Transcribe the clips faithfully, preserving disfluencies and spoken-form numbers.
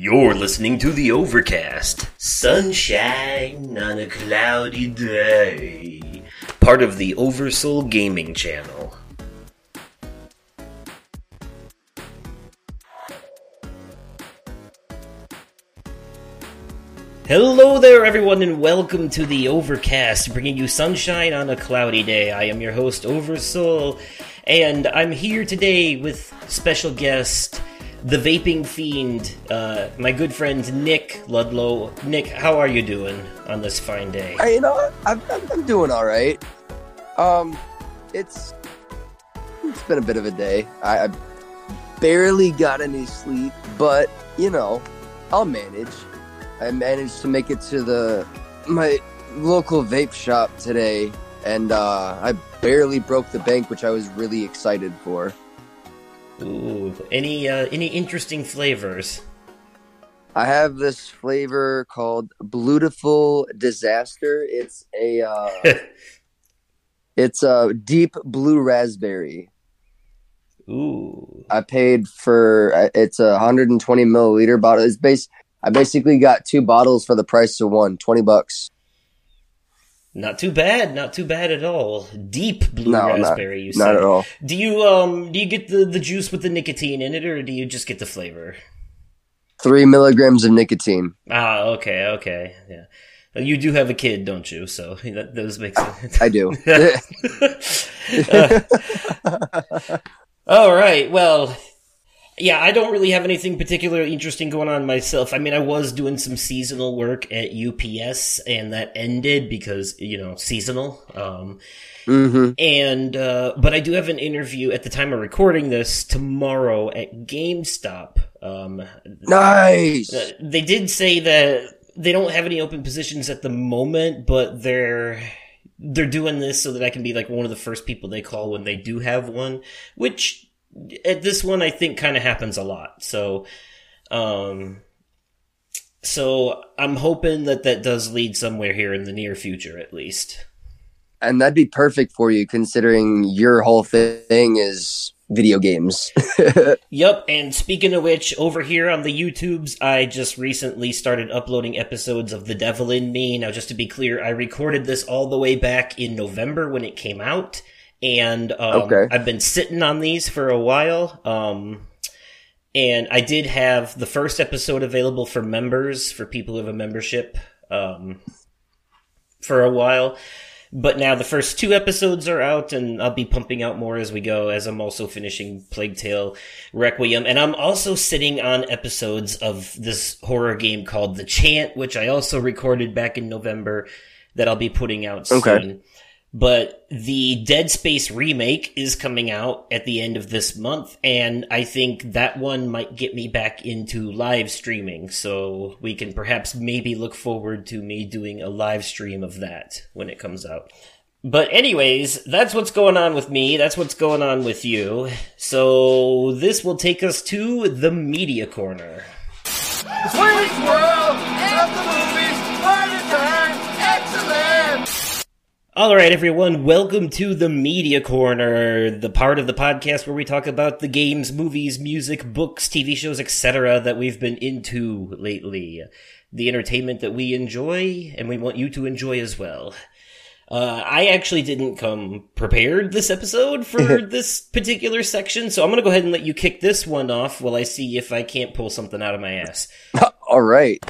You're listening to The Overcast, sunshine on a cloudy day, part of the Oversoul Gaming Channel. Hello there, everyone, and welcome to The Overcast, bringing you sunshine on a cloudy day. I am your host, Oversoul, and I'm here today with special guest, The Vaping Fiend, uh, my good friend Nick Ludlow. Nick, how are you doing on this fine day? I, you know, I'm, I'm doing all right. Um, it's it's been a bit of a day. I, I barely got any sleep, but you know, I'll manage. I managed to make it to the my local vape shop today, and uh, I barely broke the bank, which I was really excited for. Ooh, any uh, any interesting flavors? I have this flavor called Blutiful Disaster. It's a uh, it's a deep blue raspberry. Ooh! I paid for it's a one hundred twenty milliliter bottle. It's base. I basically got two bottles for the price of one, twenty bucks. Not too bad, not too bad at all. Deep blue no, raspberry, not, you said. Not at all. Do you um do you get the, the juice with the nicotine in it, or do you just get the flavor? Three milligrams of nicotine. Ah, okay, okay, yeah. You do have a kid, don't you? So that those makes sense. I do. uh, all right, well. Yeah, I don't really have anything particularly interesting going on myself. I mean, I was doing some seasonal work at U P S, and that ended because, you know, seasonal. Um, mm-hmm. And uh, but I do have an interview at the time of recording this tomorrow at GameStop. Um, nice! They did say that they don't have any open positions at the moment, but they're... they're doing this so that I can be, like, one of the first people they call when they do have one, which... at this one, I think, kind of happens a lot. So, um, so I'm hoping that that does lead somewhere here in the near future, at least. And that'd be perfect for you, considering your whole thing is video games. Yep. And speaking of which, over here on the YouTubes, I just recently started uploading episodes of The Devil in Me. Now, just to be clear, I recorded this all the way back in November when it came out. And um, okay. I've been sitting on these for a while, um, and I did have the first episode available for members, for people who have a membership, um, for a while. But now the first two episodes are out, and I'll be pumping out more as we go, as I'm also finishing Plague Tale Requiem. And I'm also sitting on episodes of this horror game called The Chant, which I also recorded back in November, that I'll be putting out okay. soon. But the Dead Space remake is coming out at the end of this month, and I think that one might get me back into live streaming, so we can perhaps maybe look forward to me doing a live stream of that when it comes out. But anyways, that's what's going on with me, that's what's going on with you, so this will take us to the Media Corner. It's Wayne's World, at the movies, party time, excellent! All right, everyone, welcome to the Media Corner, the part of the podcast where we talk about the games, movies, music, books, T V shows, et cetera that we've been into lately, the entertainment that we enjoy and we want you to enjoy as well. Uh, I actually didn't come prepared this episode for this particular section, so I'm going to go ahead and let you kick this one off while I see if I can't pull something out of my ass. All right.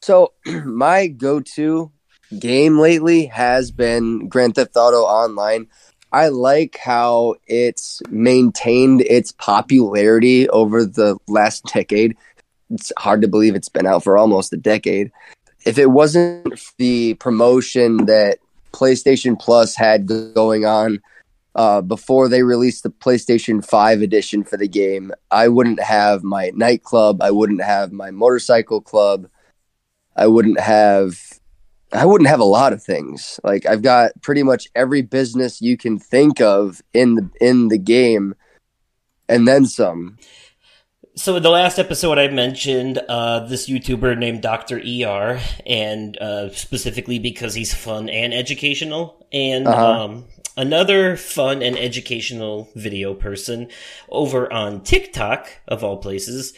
So my go-to... game lately has been Grand Theft Auto Online. I like how it's maintained its popularity over the last decade. It's hard to believe it's been out for almost a decade. If it wasn't the promotion that PlayStation Plus had going on uh, before they released the PlayStation five edition for the game, I wouldn't have my nightclub. I wouldn't have my motorcycle club. I wouldn't have... I wouldn't have a lot of things. Like, I've got pretty much every business you can think of in the in the game, and then some. So in the last episode, I mentioned uh, this YouTuber named Doctor E R, and uh, specifically because he's fun and educational. And uh-huh. um, another fun and educational video person over on TikTok, of all places,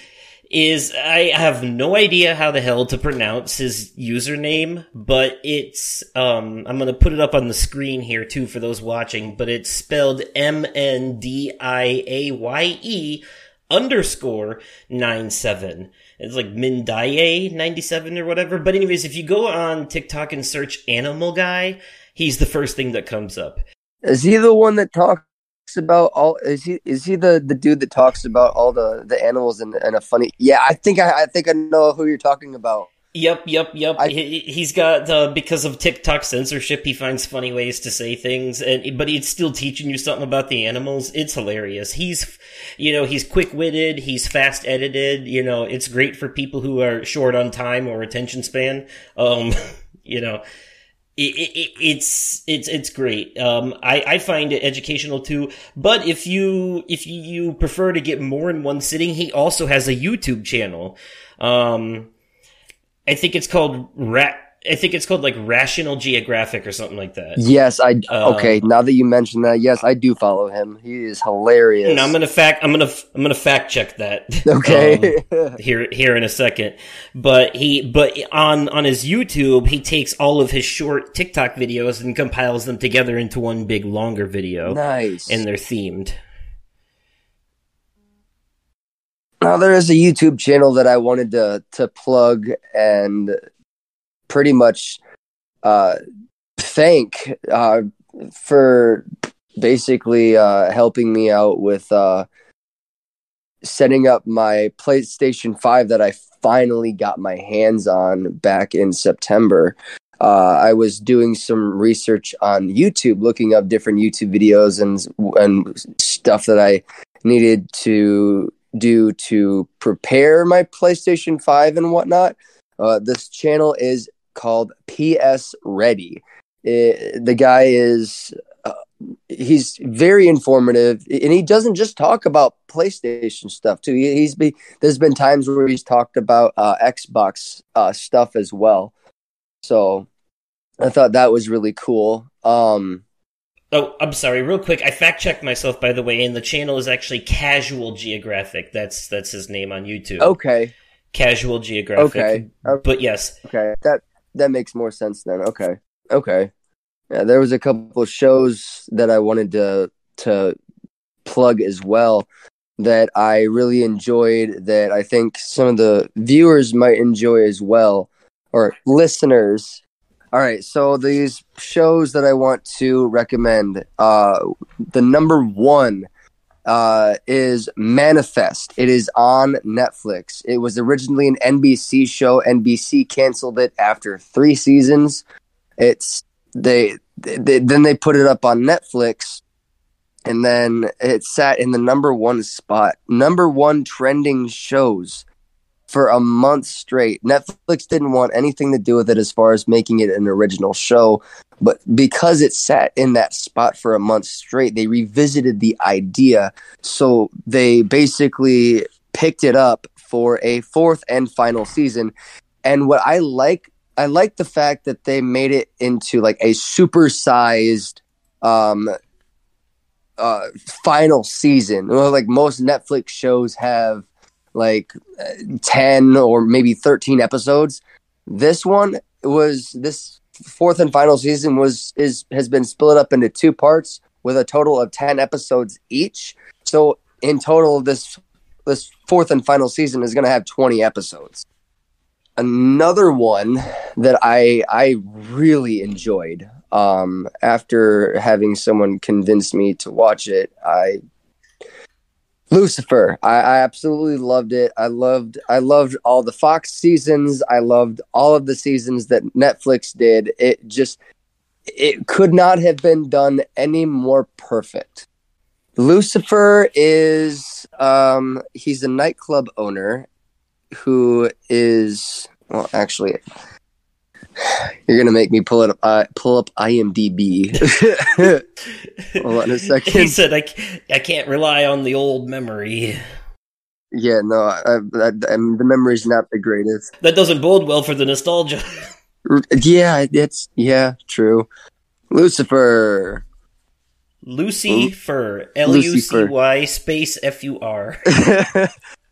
is I have no idea how the hell to pronounce his username, but it's, um, I'm going to put it up on the screen here too for those watching, but it's spelled M N D I A Y E underscore nine seven. It's like Mindaye ninety-seven or whatever. But anyways, if you go on TikTok and search Animal Guy, he's the first thing that comes up. Is he the one that talks about all, is he is he the, the dude that talks about all the, the animals and, and a funny, yeah, I think I, I think I know who you're talking about. Yep, yep, yep. I, he, he's got, uh, because of TikTok censorship, he finds funny ways to say things, and but he's still teaching you something about the animals. It's hilarious. He's, you know, he's quick-witted, he's fast-edited, you know, it's great for people who are short on time or attention span, um, you know. It, it, it's it's it's great. Um, I, I find it educational too. But if you if you prefer to get more in one sitting, he also has a YouTube channel. Um, I think it's called Rat. I think it's called like Rational Geographic or something like that. Yes, I um, okay. Now that you mention that, yes, I do follow him. He is hilarious. And I'm gonna fact. I'm gonna. I'm gonna fact check that. Okay. um, here, here in a second. But he, but on on his YouTube, he takes all of his short TikTok videos and compiles them together into one big longer video. Nice. And they're themed. Now there is a YouTube channel that I wanted to to plug and pretty much uh, thank uh, for basically uh, helping me out with uh, setting up my PlayStation five that I finally got my hands on back in September. Uh, I was doing some research on YouTube, looking up different YouTube videos and and stuff that I needed to do to prepare my PlayStation five and whatnot. Uh, this channel is called P S Ready. It, the guy is uh, he's very informative, and he doesn't just talk about PlayStation stuff too. He, he's be, there's been times where he's talked about uh, Xbox uh, stuff as well. So I thought that was really cool. Um, oh, I'm sorry, real quick. I fact checked myself, by the way, and the channel is actually Casual Geographic. That's that's his name on YouTube. Okay. Casual Geographic. Okay. But yes. Okay. That that makes more sense then. Okay. Okay. Yeah, there was a couple of shows that I wanted to to plug as well that I really enjoyed that I think some of the viewers might enjoy as well, or listeners. All right, so these shows that I want to recommend, uh the number one Uh, is Manifest. It is on Netflix. It was originally an N B C show. N B C canceled it after three seasons. It's they, they then they put it up on Netflix, and then it sat in the number one spot, number one trending shows for a month straight. Netflix didn't want anything to do with it as far as making it an original show. But because it sat in that spot for a month straight, they revisited the idea. So they basically picked it up for a fourth and final season. And what I like, I like the fact that they made it into like a supersized um, uh, final season. Well, like most Netflix shows have like ten or maybe thirteen episodes. This one was this. Fourth and final season was is has been split up into two parts with a total of ten episodes each. So in total, this this fourth and final season is going to have twenty episodes. Another one that I I really enjoyed um, after having someone convince me to watch it, I Lucifer. I, I absolutely loved it. I loved I loved all the Fox seasons. I loved all of the seasons that Netflix did. It just it could not have been done any more perfect. Lucifer is um he's a nightclub owner who is well actually you're gonna make me pull it up. Uh, pull up I M D B. Hold on a second. He said, "I, I can't rely on the old memory." Yeah, no, I, I, I'm, the memory's not the greatest. That doesn't bode well for the nostalgia. yeah, it's yeah, true. Lucifer, Lucy Fur, L U C Y space F U R.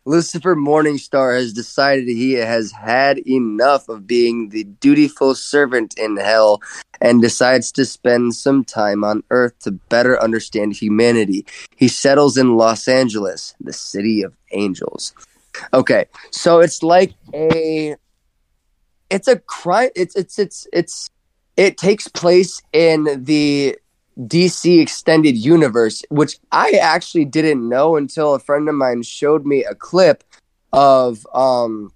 Lucifer Morningstar has decided he has had enough of being the dutiful servant in hell and decides to spend some time on Earth to better understand humanity. He settles in Los Angeles, the city of angels. Okay, so it's like a... It's a crime. It's it's it's it's it takes place in the D C extended universe, which I actually didn't know until a friend of mine showed me a clip of um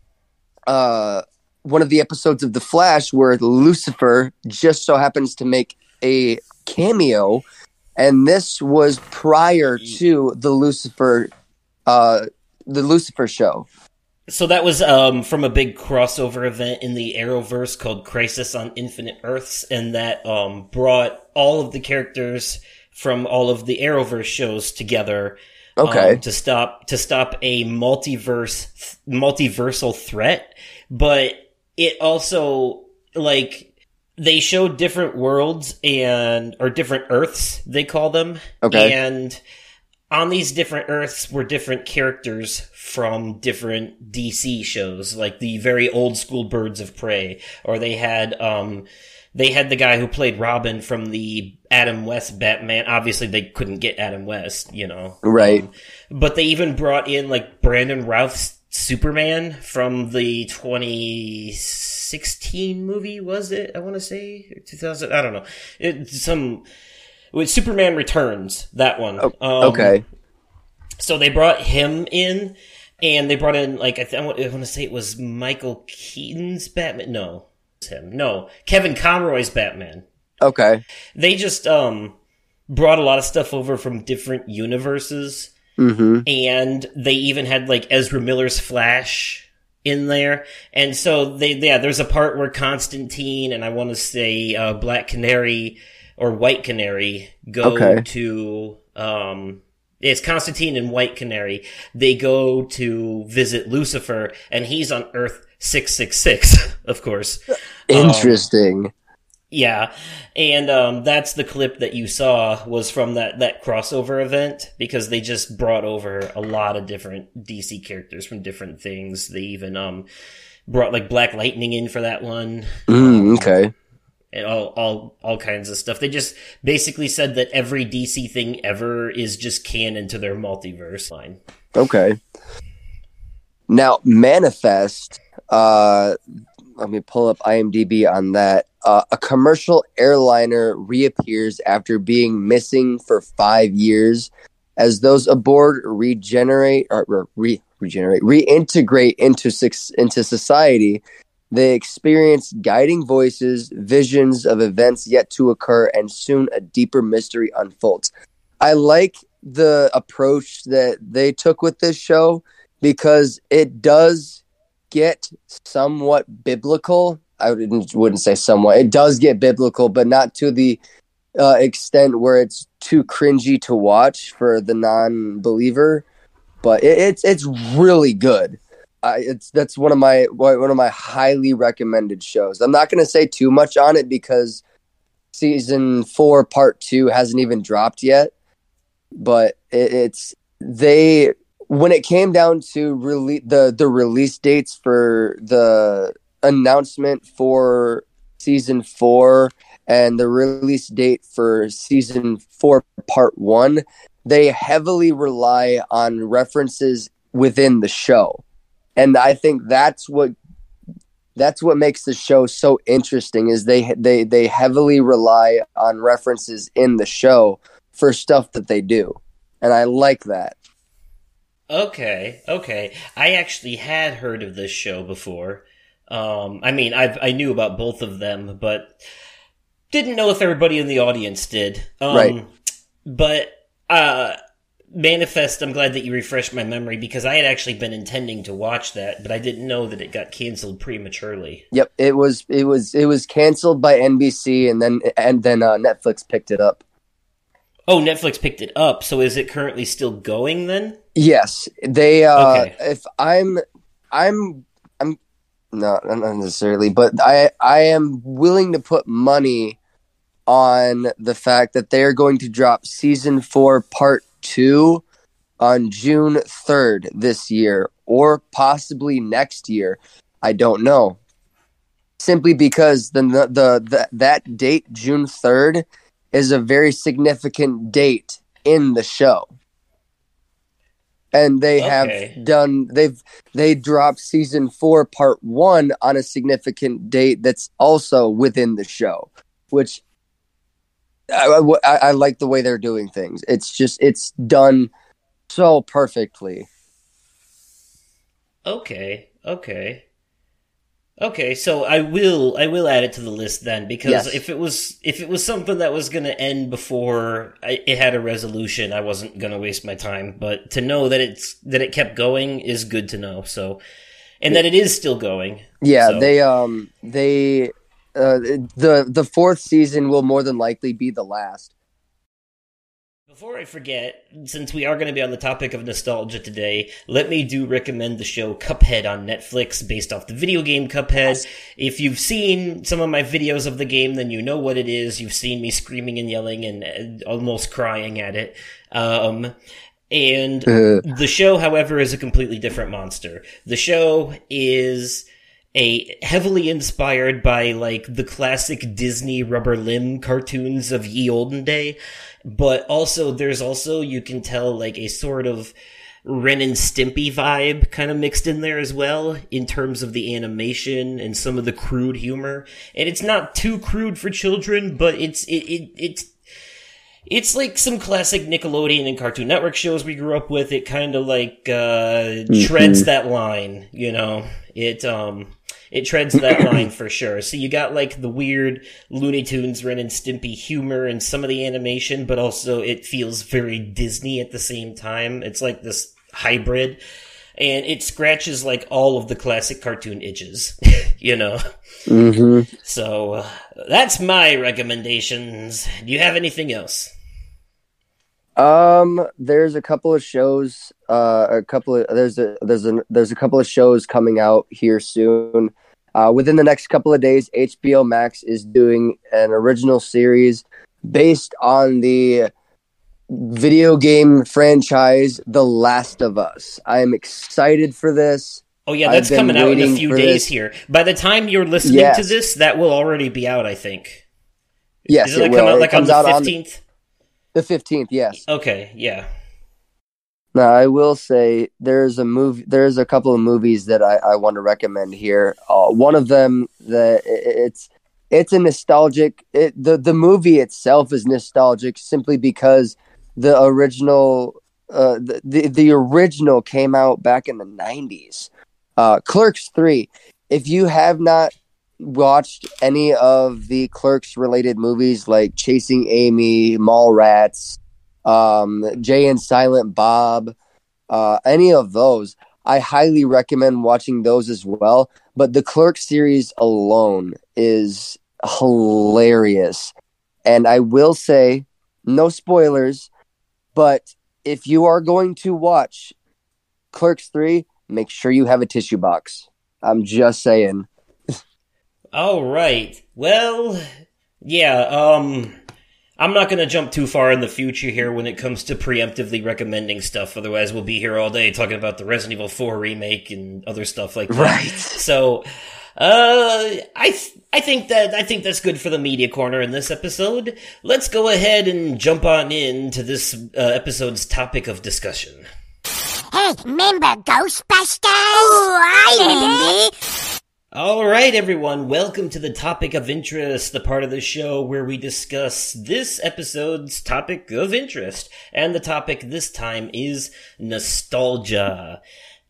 uh one of the episodes of The Flash where Lucifer just so happens to make a cameo, and this was prior to the Lucifer uh the Lucifer show. So that was um, from a big crossover event in the Arrowverse called Crisis on Infinite Earths, and that um, brought all of the characters from all of the Arrowverse shows together. Okay. Um, to stop to stop a multiverse th- multiversal threat, but it also, like, they showed different worlds and or different Earths, they call them. Okay. And on these different Earths were different characters from different D C shows, like the very old school Birds of Prey, or they had um, they had the guy who played Robin from the Adam West Batman. Obviously, they couldn't get Adam West, you know, right? Um, but they even brought in like Brandon Routh's Superman from the twenty sixteen movie, was it? I want to say two thousand. I don't know. It, some. Superman Returns, that one. Oh, um, okay. So they brought him in, and they brought in, like, I, th- I want to say it was Michael Keaton's Batman. No, it's him. No, Kevin Conroy's Batman. Okay. They just um brought a lot of stuff over from different universes, mm-hmm. and they even had, like, Ezra Miller's Flash in there. And so, they yeah, there's a part where Constantine and I want to say uh, Black Canary... or White Canary, go okay. to, um, it's Constantine and White Canary. They go to visit Lucifer, and he's on Earth six six six, of course. Interesting. Um, yeah. And, um, that's the clip that you saw was from that, that crossover event, because they just brought over a lot of different D C characters from different things. They even, um, brought like Black Lightning in for that one. Mm, okay. And all, all, all kinds of stuff. They just basically said that every D C thing ever is just canon to their multiverse line. Okay. Now, Manifest, uh, let me pull up IMDb on that. Uh, a commercial airliner reappears after being missing for five years. As those aboard regenerate, or re- regenerate, reintegrate into, into society, they experience guiding voices, visions of events yet to occur, and soon a deeper mystery unfolds. I like the approach that they took with this show because it does get somewhat biblical. I wouldn't, wouldn't say somewhat. It does get biblical, but not to the uh, extent where it's too cringy to watch for the non-believer. But it, it's it's really good. Uh, it's that's one of my one of my highly recommended shows. I'm not going to say too much on it because season four, part two hasn't even dropped yet. But it, it's they when it came down to rele- the the release dates for the announcement for season four and the release date for season four, part one, they heavily rely on references within the show. And I think that's what that's what makes the show so interesting is they they they heavily rely on references in the show for stuff that they do, and I like that. Okay, okay. I actually had heard of this show before. Um, I mean, I I knew about both of them, but didn't know if everybody in the audience did. Um, right. But. Uh, Manifest, I'm glad that you refreshed my memory because I had actually been intending to watch that, but I didn't know that it got canceled prematurely. Yep, it was it was it was canceled by N B C and then and then uh, Netflix picked it up. Oh, Netflix picked it up. So is it currently still going then? Yes, they. Uh, okay. If I'm, I'm, I'm not not necessarily, but I I am willing to put money on the fact that they are going to drop season four part two on June third this year, or possibly next year. I don't know. Simply because the the, the that date, June third, is a very significant date in the show. And they okay. have done, they've, they dropped season four, part one on a significant date that's also within the show, which I, I, I like the way they're doing things. It's just, it's done so perfectly. Okay. Okay. Okay. So I will, I will add it to the list then, because yes. if it was, if it was something that was going to end before I, it had a resolution, I wasn't going to waste my time, but to know that it's, that it kept going is good to know. So, and that it is still going. Yeah. So. They, um, they, Uh, the the fourth season will more than likely be the last. Before I forget, since we are going to be on the topic of nostalgia today, let me do recommend the show Cuphead on Netflix, based off the video game Cuphead. If you've seen some of my videos of the game, then you know what it is. You've seen me screaming and yelling and almost crying at it. Um... And uh. the show, however, is a completely different monster. The show is... A heavily inspired by like the classic Disney rubber limb cartoons of ye olden day, but also there's also, you can tell like a sort of Ren and Stimpy vibe kind of mixed in there as well, in terms of the animation and some of the crude humor. And it's not too crude for children, but it's, it, it it's, It's like some classic Nickelodeon and Cartoon Network shows we grew up with. It kind of like uh mm-hmm. treads that line, you know. It um it treads that line for sure. So you got like the weird Looney Tunes, Ren and Stimpy humor and some of the animation, but also it feels very Disney at the same time. It's like this hybrid, and it scratches like all of the classic cartoon itches, you know. Mm-hmm. So uh, that's my recommendations. Do you have anything else? Um, there's a couple of shows, uh, a couple of, there's a, there's a, there's a couple of shows coming out here soon. Uh, within the next couple of days, H B O Max is doing an original series based on the video game franchise, The Last of Us. I'm excited for this. Oh yeah, that's coming out in a few days this. Here. By the time you're listening yes. to this, that will already be out, I think. Yes, Does it, it will. Come out, like, it comes on the out fifteenth? On the fifteenth, yes. Okay, yeah. Now, I will say there's a movie. There's a couple of movies that I, I want to recommend here. Uh, one of them, the it's it's a nostalgic. It, the the movie itself is nostalgic simply because the original uh, the, the the original came out back in the nineties. Uh, Clerks three. If you have not watched any of the Clerks related movies like Chasing Amy, Mallrats, um, Jay and Silent Bob, uh, any of those, I highly recommend watching those as well. But the Clerks series alone is hilarious. And I will say, no spoilers, but if you are going to watch Clerks three, make sure you have a tissue box. I'm just saying. All right. Well, yeah, um, I'm not going to jump too far in the future here when it comes to preemptively recommending stuff. Otherwise, we'll be here all day talking about the Resident Evil four remake and other stuff like that. Right. So, uh, I th- I think that I think that's good for the media corner in this episode. Let's go ahead and jump on in to this uh, episode's topic of discussion. Hey, remember Ghostbusters? Oh, I remember. All right, everyone. Welcome to the topic of interest, the part of the show where we discuss this episode's topic of interest. And the topic this time is nostalgia.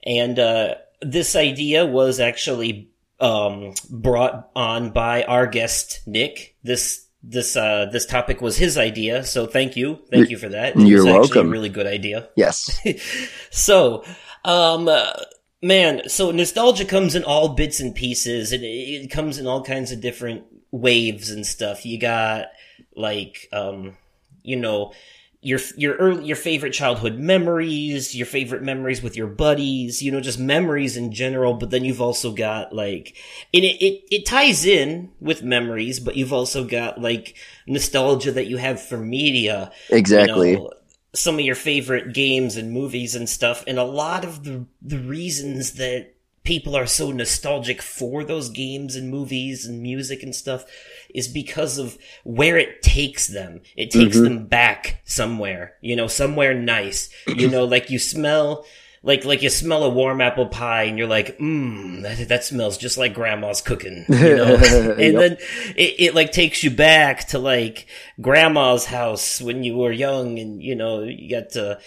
And, uh, this idea was actually, um, brought on by our guest, Nick. This, this, uh, this topic was his idea. So thank you. Thank you for that. You're welcome. It was actually a really good idea. Yes. So, um, uh, Man, so nostalgia comes in all bits and pieces, and it, it comes in all kinds of different waves and stuff. You got, like, um, you know, your your early, your favorite childhood memories, your favorite memories with your buddies, you know, just memories in general. But then you've also got, like, and it, it, it ties in with memories, but you've also got, like, nostalgia that you have for media. Exactly. You know, some of your favorite games and movies and stuff, and a lot of the, the reasons that people are so nostalgic for those games and movies and music and stuff is because of where it takes them. It takes mm-hmm. them back somewhere, you know, somewhere nice. You know, like you smell... Like, like you smell a warm apple pie and you're like, mmm, that, that smells just like grandma's cooking, you know? And yep. then it, it like takes you back to like grandma's house when you were young and, you know, you got to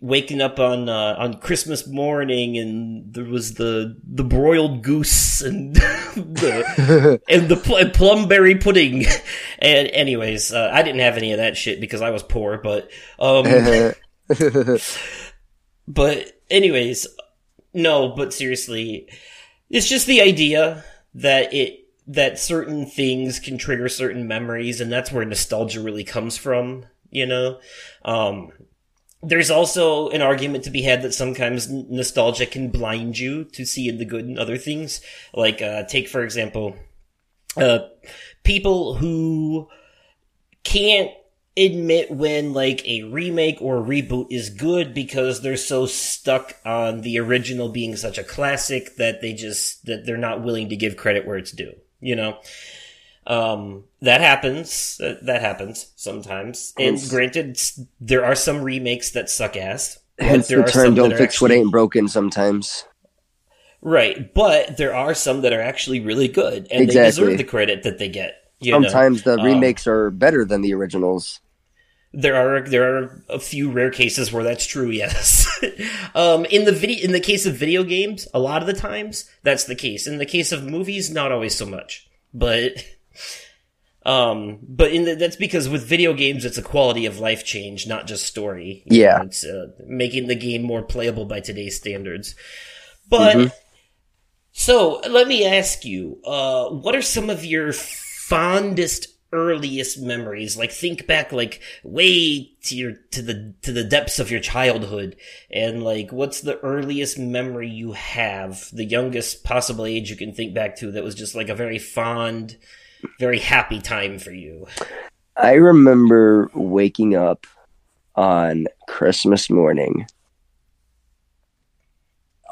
waking up on, uh, on Christmas morning and there was the, the broiled goose and the, and the pl- plumberry pudding. And anyways, uh, I didn't have any of that shit because I was poor, but, um, but, anyways, no, but seriously, it's just the idea that it that certain things can trigger certain memories, and that's where nostalgia really comes from, you know? Um, there's also an argument to be had that sometimes nostalgia can blind you to seeing the good in other things. Like, uh, take, for example, uh, people who can't admit when like a remake or a reboot is good because they're so stuck on the original being such a classic that they just that they're not willing to give credit where it's due, you know. Um that happens that happens sometimes. And granted, there are some remakes that suck ass, hence the term don't fix actually, what ain't broken sometimes, right? But there are some that are actually really good and exactly. they deserve the credit that they get. You Sometimes know, the remakes um, are better than the originals. There are there are a few rare cases where that's true. Yes, um, in the video in the case of video games, a lot of the times that's the case. In the case of movies, not always so much. But, um, but in the, that's because with video games, it's a quality of life change, not just story. You yeah, know, it's uh, making the game more playable by today's standards. But mm-hmm. so let me ask you, uh, what are some of your f- fondest earliest memories? Like think back like way to your to the to the depths of your childhood, and like what's the earliest memory you have, the youngest possible age you can think back to, that was just like a very fond, very happy time for you? I remember waking up on Christmas morning,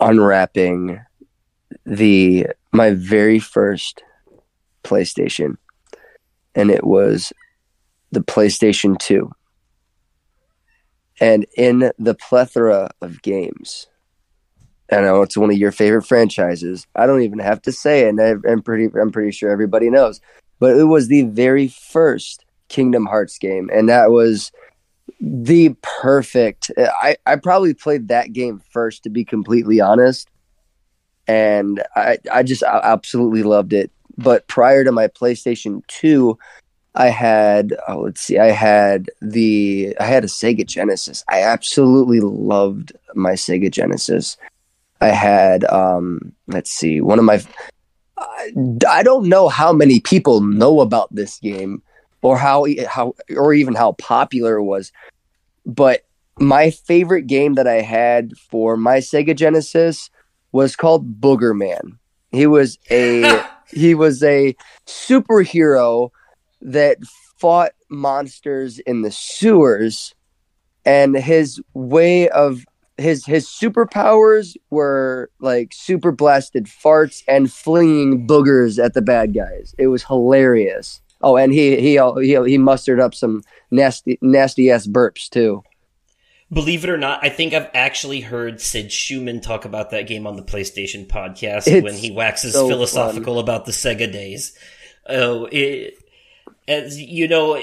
unwrapping the my very first PlayStation. And it was the PlayStation two. And in the plethora of games, I know it's one of your favorite franchises. I don't even have to say it, and I, I'm pretty I'm pretty sure everybody knows. But it was the very first Kingdom Hearts game, and that was the perfect... I, I probably played that game first, to be completely honest. And I, I just I absolutely loved it. But prior to my PlayStation two, I had oh, let's see, I had the I had a Sega Genesis. I absolutely loved my Sega Genesis. I had um, let's see, one of my I, I don't know how many people know about this game or how how or even how popular it was, but my favorite game that I had for my Sega Genesis was called Booger Man. He was a He was a superhero that fought monsters in the sewers, and his way of his his superpowers were like super blasted farts and flinging boogers at the bad guys. It was hilarious. Oh, and he he he, he mustered up some nasty nasty ass burps too. Believe it or not, I think I've actually heard Sid Schumann talk about that game on the PlayStation podcast it's when he waxes so philosophical fun. About the Sega days. Oh, it, as you know,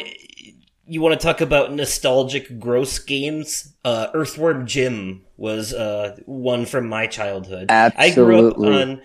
you want to talk about nostalgic, gross games? Uh, Earthworm Jim was uh, one from my childhood. Absolutely. I grew up on...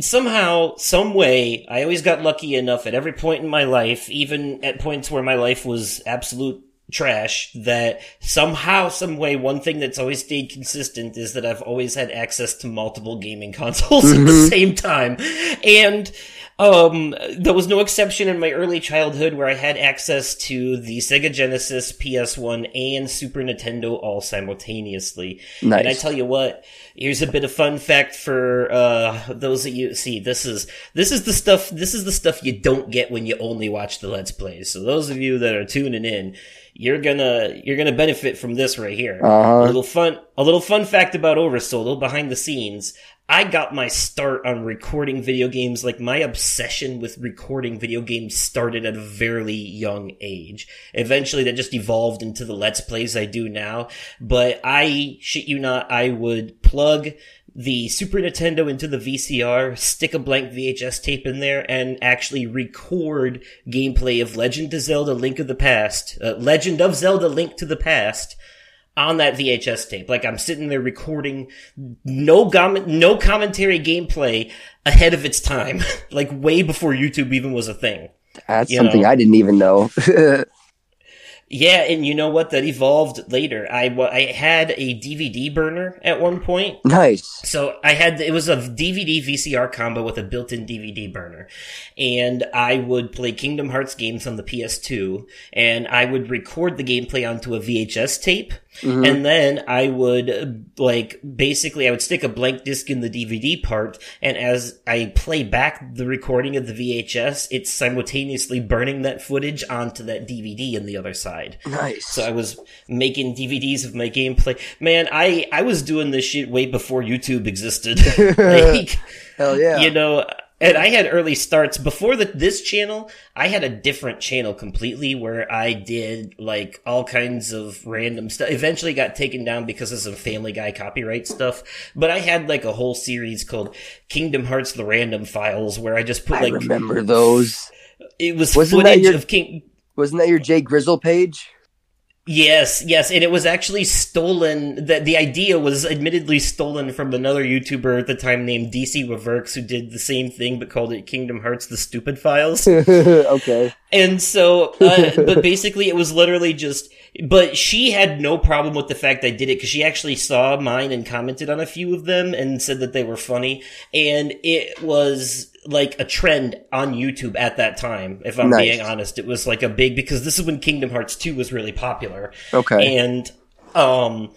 Somehow, some way, I always got lucky enough at every point in my life, even at points where my life was absolute trash, that somehow, some way, one thing that's always stayed consistent is that I've always had access to multiple gaming consoles mm-hmm. at the same time. And Um, there was no exception in my early childhood where I had access to the Sega Genesis, P S one, and Super Nintendo all simultaneously. Nice. And I tell you what, here's a bit of fun fact for, uh, those that you see. This is, this is the stuff, this is the stuff you don't get when you only watch the Let's Plays. So those of you that are tuning in, you're gonna, you're gonna benefit from this right here. Uh-huh. A little fun, a little fun fact about Oversoul, a little behind the scenes. I got my start on recording video games, like my obsession with recording video games started at a very young age. Eventually that just evolved into the Let's Plays I do now, but I, shit you not, I would plug the Super Nintendo into the V C R, stick a blank V H S tape in there, and actually record gameplay of Legend of Zelda Link of the Past, uh, Legend of Zelda Link to the Past, on that V H S tape. Like, I'm sitting there recording no comment, no commentary gameplay ahead of its time. Like, way before YouTube even was a thing. That's you something know? I didn't even know. Yeah, and you know what? That evolved later. I, I had a D V D burner at one point. Nice. So I had, it was a D V D V C R combo with a built-in D V D burner. And I would play Kingdom Hearts games on the P S two, and I would record the gameplay onto a V H S tape. Mm-hmm. And then I would, like, basically I would stick a blank disc in the D V D part, and as I play back the recording of the V H S, it's simultaneously burning that footage onto that D V D on the other side. Nice. So I was making D V Ds of my gameplay. Man, I, I was doing this shit way before YouTube existed. Like, hell yeah. You know... And I had early starts. Before the, this channel, I had a different channel completely where I did, like, all kinds of random stuff. Eventually got taken down because of some Family Guy copyright stuff. But I had, like, a whole series called Kingdom Hearts The Random Files where I just put, like... I remember those. It was wasn't footage your, of King... Wasn't that your Jay Grizzle page? Yes, yes, and it was actually stolen, the, the idea was admittedly stolen from another YouTuber at the time named D C Reverks, who did the same thing but called it Kingdom Hearts The Stupid Files. Okay. And so, uh, but basically it was literally just, but she had no problem with the fact I did it, because she actually saw mine and commented on a few of them and said that they were funny, and it was... like a trend on YouTube at that time, if I'm nice. being honest. It was like a big, because this is when Kingdom Hearts two was really popular. Okay. And, um,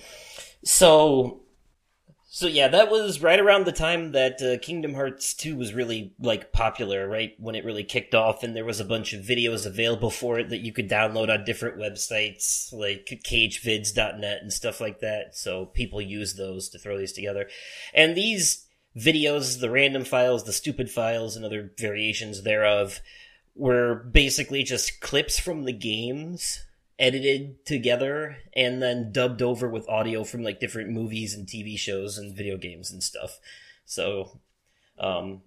so, so yeah, that was right around the time that uh, Kingdom Hearts two was really, like, popular, right? When it really kicked off, and there was a bunch of videos available for it that you could download on different websites, like cage vids dot net and stuff like that. So people use those to throw these together. And these videos, the random files, the stupid files, and other variations thereof were basically just clips from the games edited together and then dubbed over with audio from, like, different movies and T V shows and video games and stuff. So, um...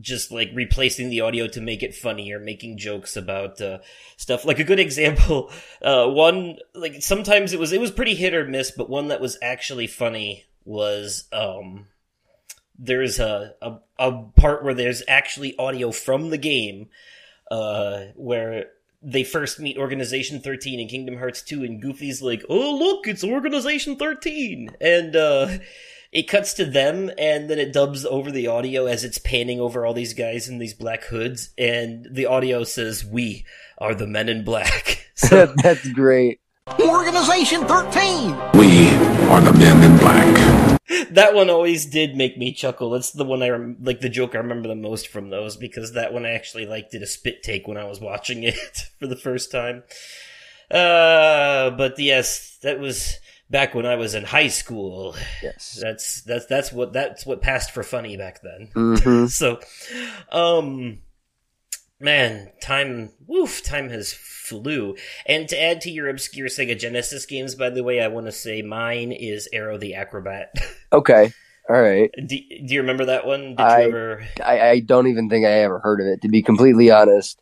just, like, replacing the audio to make it funnier, making jokes about uh, stuff. Like, a good example, uh, one, like, sometimes it was, it was pretty hit or miss, but one that was actually funny was, um... there's a, a a part where there's actually audio from the game uh, where they first meet Organization thirteen in Kingdom Hearts two, and Goofy's like, oh, look, it's Organization thirteen! And uh, it cuts to them, and then it dubs over the audio as it's panning over all these guys in these black hoods, and the audio says, we are the Men in Black. So that's great. Organization thirteen! We are the Men in Black. That one always did make me chuckle. That's the one I rem- like the joke I remember the most from those, because that one I actually like did a spit take when I was watching it for the first time. Uh, but yes, that was back when I was in high school. Yes, that's that's that's what that's what passed for funny back then. Mm-hmm. So, um, man, time, woof, time has flew. And to add to your obscure Sega Genesis games, by the way, I want to say mine is Arrow the Acrobat. Okay, all right. Do, do you remember that one? Did I, you ever... I, I don't even think I ever heard of it, to be completely honest.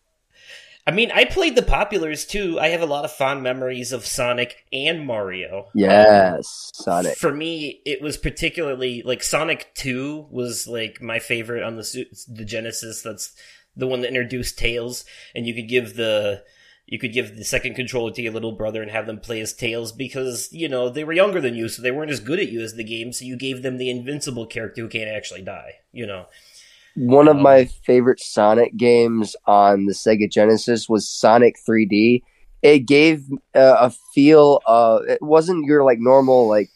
I mean, I played the populars, too. I have a lot of fond memories of Sonic and Mario. Yes, um, Sonic. For me, it was particularly, like, Sonic two was, like, my favorite on the, the Genesis. That's... the one that introduced Tails, and you could give the you could give the second controller to your little brother and have them play as Tails, because, you know, they were younger than you, so they weren't as good at you as the game, so you gave them the invincible character who can't actually die, you know. One of my favorite Sonic games on the Sega Genesis was Sonic three D. It gave uh, a feel of, it wasn't your like normal like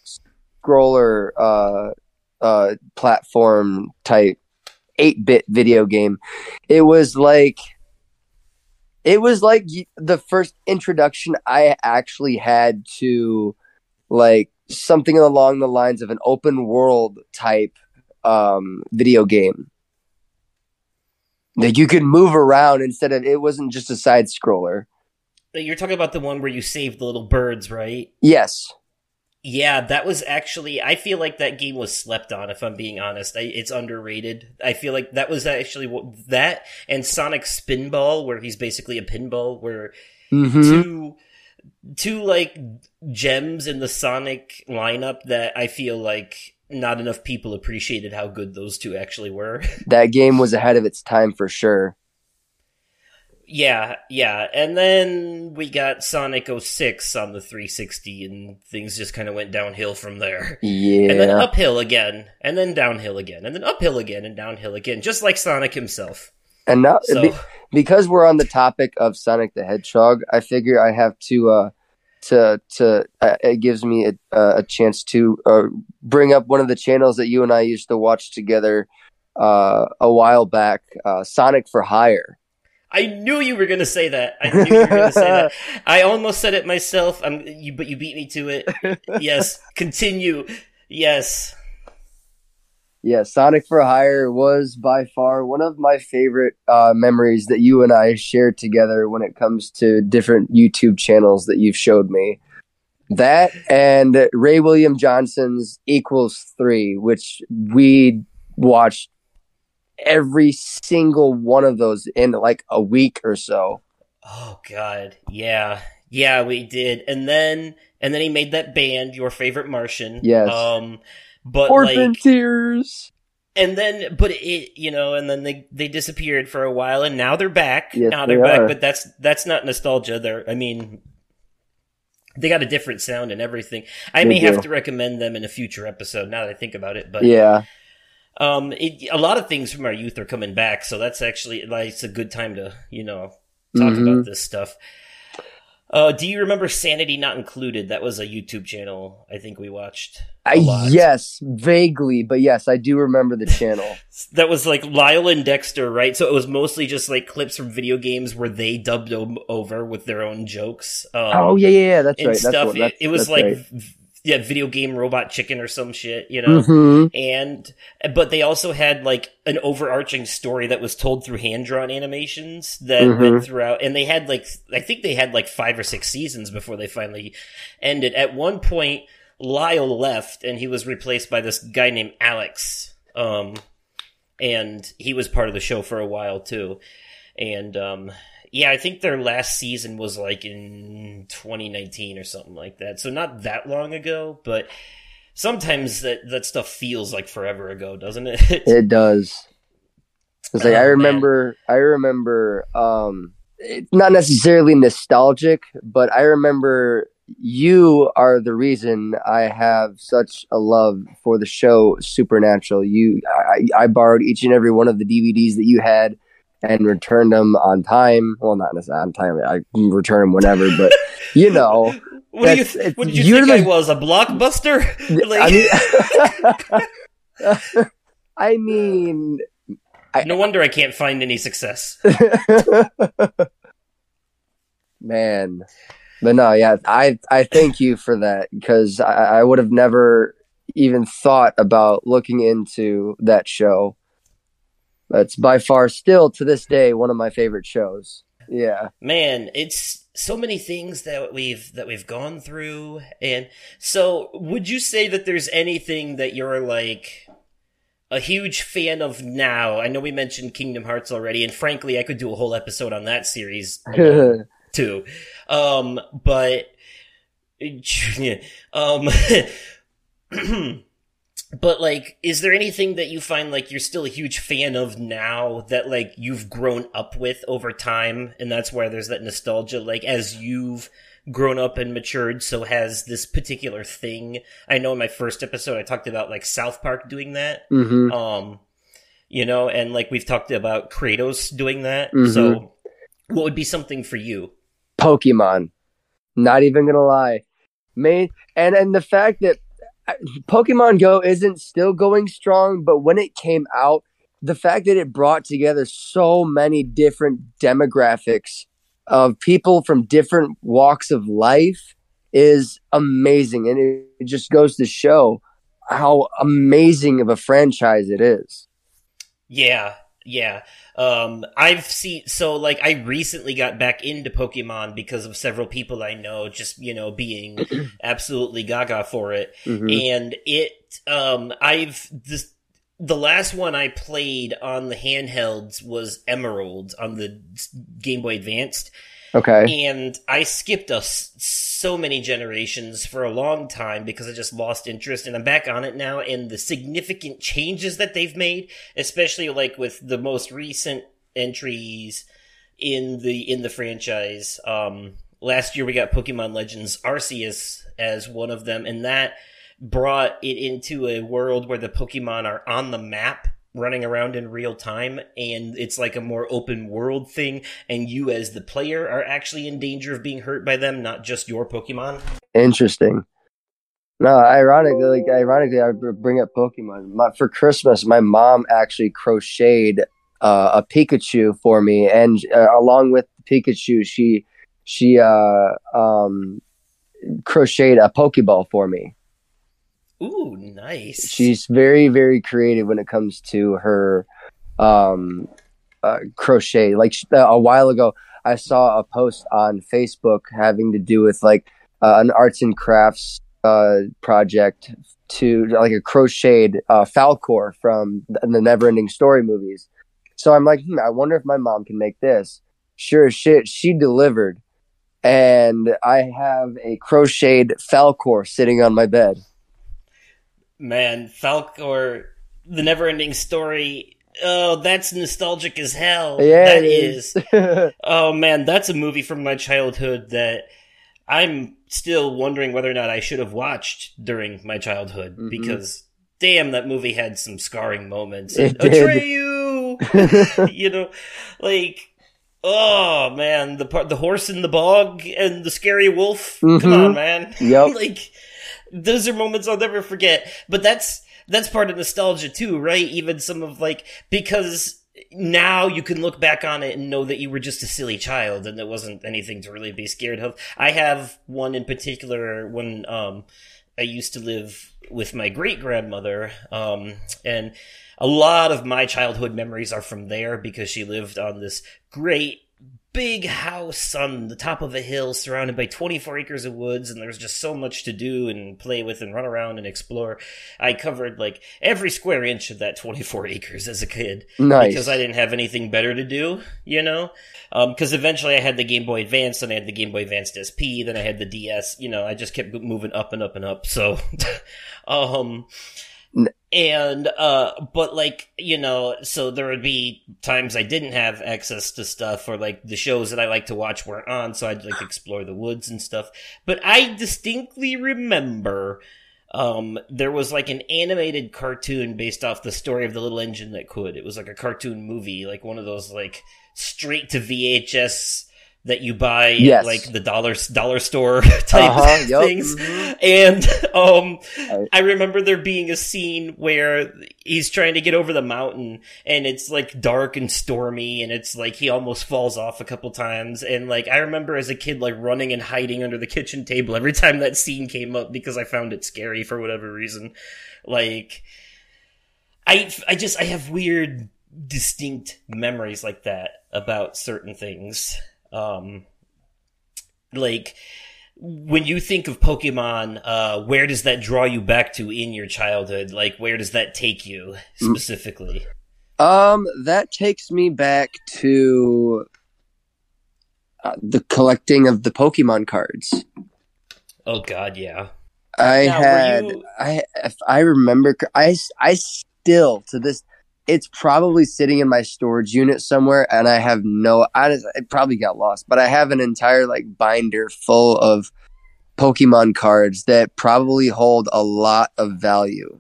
scroller uh, uh, platform type eight-bit video game. It was like, it was like the first introduction I actually had to like something along the lines of an open world type um, video game. That you could move around instead of, it wasn't just a side scroller. You're talking about the one where you saved the little birds, right? Yes. Yeah, that was actually, I feel like that game was slept on, if I'm being honest. I, it's underrated. I feel like that was actually, that and Sonic Spinball, where he's basically a pinball, where mm-hmm. two, two, like, gems in the Sonic lineup that I feel like not enough people appreciated how good those two actually were. That game was ahead of its time for sure. Yeah, yeah. And then we got Sonic oh six on the three sixty, and things just kind of went downhill from there. Yeah. And then uphill again, and then downhill again, and then uphill again, and downhill again, just like Sonic himself. And now, so. be- because we're on the topic of Sonic the Hedgehog, I figure I have to... Uh... to to uh, it gives me a, uh, a chance to uh, bring up one of the channels that you and I used to watch together uh, a while back, uh, Sonic for Hire. I knew you were going to say that. I knew you were going to say that. I almost said it myself, I'm, you, but you beat me to it. Yes, continue. Yes. Yeah, Sonic for Hire was by far one of my favorite uh, memories that you and I shared together when it comes to different YouTube channels that you've showed me. That and Ray William Johnson's Equals Three, which we watched every single one of those in like a week or so. Oh, God. Yeah. Yeah, we did. And then and then he made that band, Your Favorite Martian. Yes. Um, But Orphan like, Tears. And then, but it, you know, and then they, they disappeared for a while, and now they're back. Yes, now they're they back, are. But that's that's not nostalgia. They're, I mean, they got a different sound and everything. I they may do. have to recommend them in a future episode now that I think about it. But yeah, um, it, a lot of things from our youth are coming back, so that's actually like it's a good time to you know talk mm-hmm. about this stuff. Uh, do you remember Sanity Not Included? That was a YouTube channel I think we watched a lot. I, yes, vaguely, but yes, I do remember the channel. That was like Lyle and Dexter, right? So it was mostly just like clips from video games where they dubbed over with their own jokes. Um, oh, yeah, yeah, yeah, that's and right. Stuff. That's what, that's, it, it was that's like... Right. V- Yeah, video game Robot Chicken or some shit, you know? Mm-hmm. And, but they also had like an overarching story that was told through hand-drawn animations that mm-hmm. went throughout. And they had like, I think they had like five or six seasons before they finally ended. At one point, Lyle left and he was replaced by this guy named Alex. Um, and he was part of the show for a while too. And, um, yeah, I think their last season was like in twenty nineteen or something like that. So not that long ago, but sometimes that, that stuff feels like forever ago, doesn't it? It does. It's like oh, I remember, man. I remember, um, it's not necessarily nostalgic, but I remember you are the reason I have such a love for the show Supernatural. You, I, I borrowed each and every one of the D V Ds that you had. And returned them on time. Well, not on time. I return them whenever, but you know. What, do you th- what did you think the, I was, a Blockbuster? Like, I mean, I mean I, no wonder I can't find any success. Man, but no, yeah, I I thank you for that because I, I would have never even thought about looking into that show. That's by far still, to this day, one of my favorite shows. Yeah. Man, it's so many things that we've that we've gone through. And so would you say that there's anything that you're, like, a huge fan of now? I know we mentioned Kingdom Hearts already, and frankly, I could do a whole episode on that series too. Um, but... um. But, like, is there anything that you find, like, you're still a huge fan of now that, like, you've grown up with over time? And that's why there's that nostalgia, like, as you've grown up and matured, so has this particular thing. I know in my first episode I talked about, like, South Park doing that. Mm-hmm. Um, you know, and like we've talked about Kratos doing that. Mm-hmm. So what would be something for you? Pokemon. Not even going to lie. Main, and, and the fact that Pokemon Go isn't still going strong, but when it came out, the fact that it brought together so many different demographics of people from different walks of life is amazing. And it, it just goes to show how amazing of a franchise it is. Yeah, yeah. Um, I've seen, so like I recently got back into Pokemon because of several people I know just, you know, being absolutely gaga for it. Mm-hmm. And it, um, I've, this, the last one I played on the handhelds was Emerald on the Game Boy Advanced. Okay. And I skipped us so many generations for a long time because I just lost interest, and I'm back on it now. And the significant changes that they've made, especially like with the most recent entries in the in the franchise. Um, last year we got Pokemon Legends Arceus as one of them, and that brought it into a world where the Pokemon are on the map running around in real time, and it's like a more open world thing, and you as the player are actually in danger of being hurt by them, not just your Pokemon. Interesting. No, ironically, like, ironically, I bring up Pokemon. My, for Christmas, my mom actually crocheted uh, a Pikachu for me, and uh, along with Pikachu, she she uh, um, crocheted a Pokeball for me. Ooh, nice. She's very, very creative when it comes to her um, uh, crochet. Like uh, a while ago, I saw a post on Facebook having to do with like uh, an arts and crafts uh, project to like a crocheted uh, Falcor from the Neverending Story movies. So I'm like, hmm, I wonder if my mom can make this. Sure as shit, she delivered. And I have a crocheted Falcor sitting on my bed. Man, Falcor, The Neverending Story, oh, that's nostalgic as hell. Yeah, that it is. is. Oh, man, that's a movie from my childhood that I'm still wondering whether or not I should have watched during my childhood, mm-hmm. because, damn, that movie had some scarring moments. It did. Atreyu! You know, like, oh, man, the part, the horse in the bog and the scary wolf. Mm-hmm. Come on, man. Yep. Like... Those are moments I'll never forget, but that's that's part of nostalgia too, right? Even some of like, because now you can look back on it and know that you were just a silly child and there wasn't anything to really be scared of. I have one in particular when um, I used to live with my great-grandmother, um, and a lot of my childhood memories are from there because she lived on this great big house on the top of a hill surrounded by twenty-four acres of woods, and there's just so much to do and play with and run around and explore. I covered like every square inch of that twenty-four acres as a kid. Nice. Because I didn't have anything better to do, you know? Um, because eventually I had the Game Boy Advance, then I had the Game Boy Advance S P, then I had the D S, you know, I just kept moving up and up and up, so... um... And, uh, but like, you know, so there would be times I didn't have access to stuff, or like the shows that I like to watch weren't on, so I'd like explore the woods and stuff. But I distinctly remember, um, there was like an animated cartoon based off the story of the little engine that could. It was like a cartoon movie, like one of those like straight to V H S that you buy yes. at, like, the dollar dollar store type uh-huh, yep. things. Mm-hmm. And um, right. I remember there being a scene where he's trying to get over the mountain, and it's, like, dark and stormy, and it's, like, he almost falls off a couple times. And, like, I remember as a kid, like, running and hiding under the kitchen table every time that scene came up because I found it scary for whatever reason. Like, I I just, I have weird, distinct memories like that about certain things. Um, like when you think of Pokemon, uh, where does that draw you back to in your childhood? Like, where does that take you specifically? Um, that takes me back to uh, the collecting of the Pokemon cards. Oh God, yeah. I now, had, you... I if I remember, I I still to this. It's probably sitting in my storage unit somewhere, and I have no... I, it probably got lost, but I have an entire like binder full of Pokemon cards that probably hold a lot of value.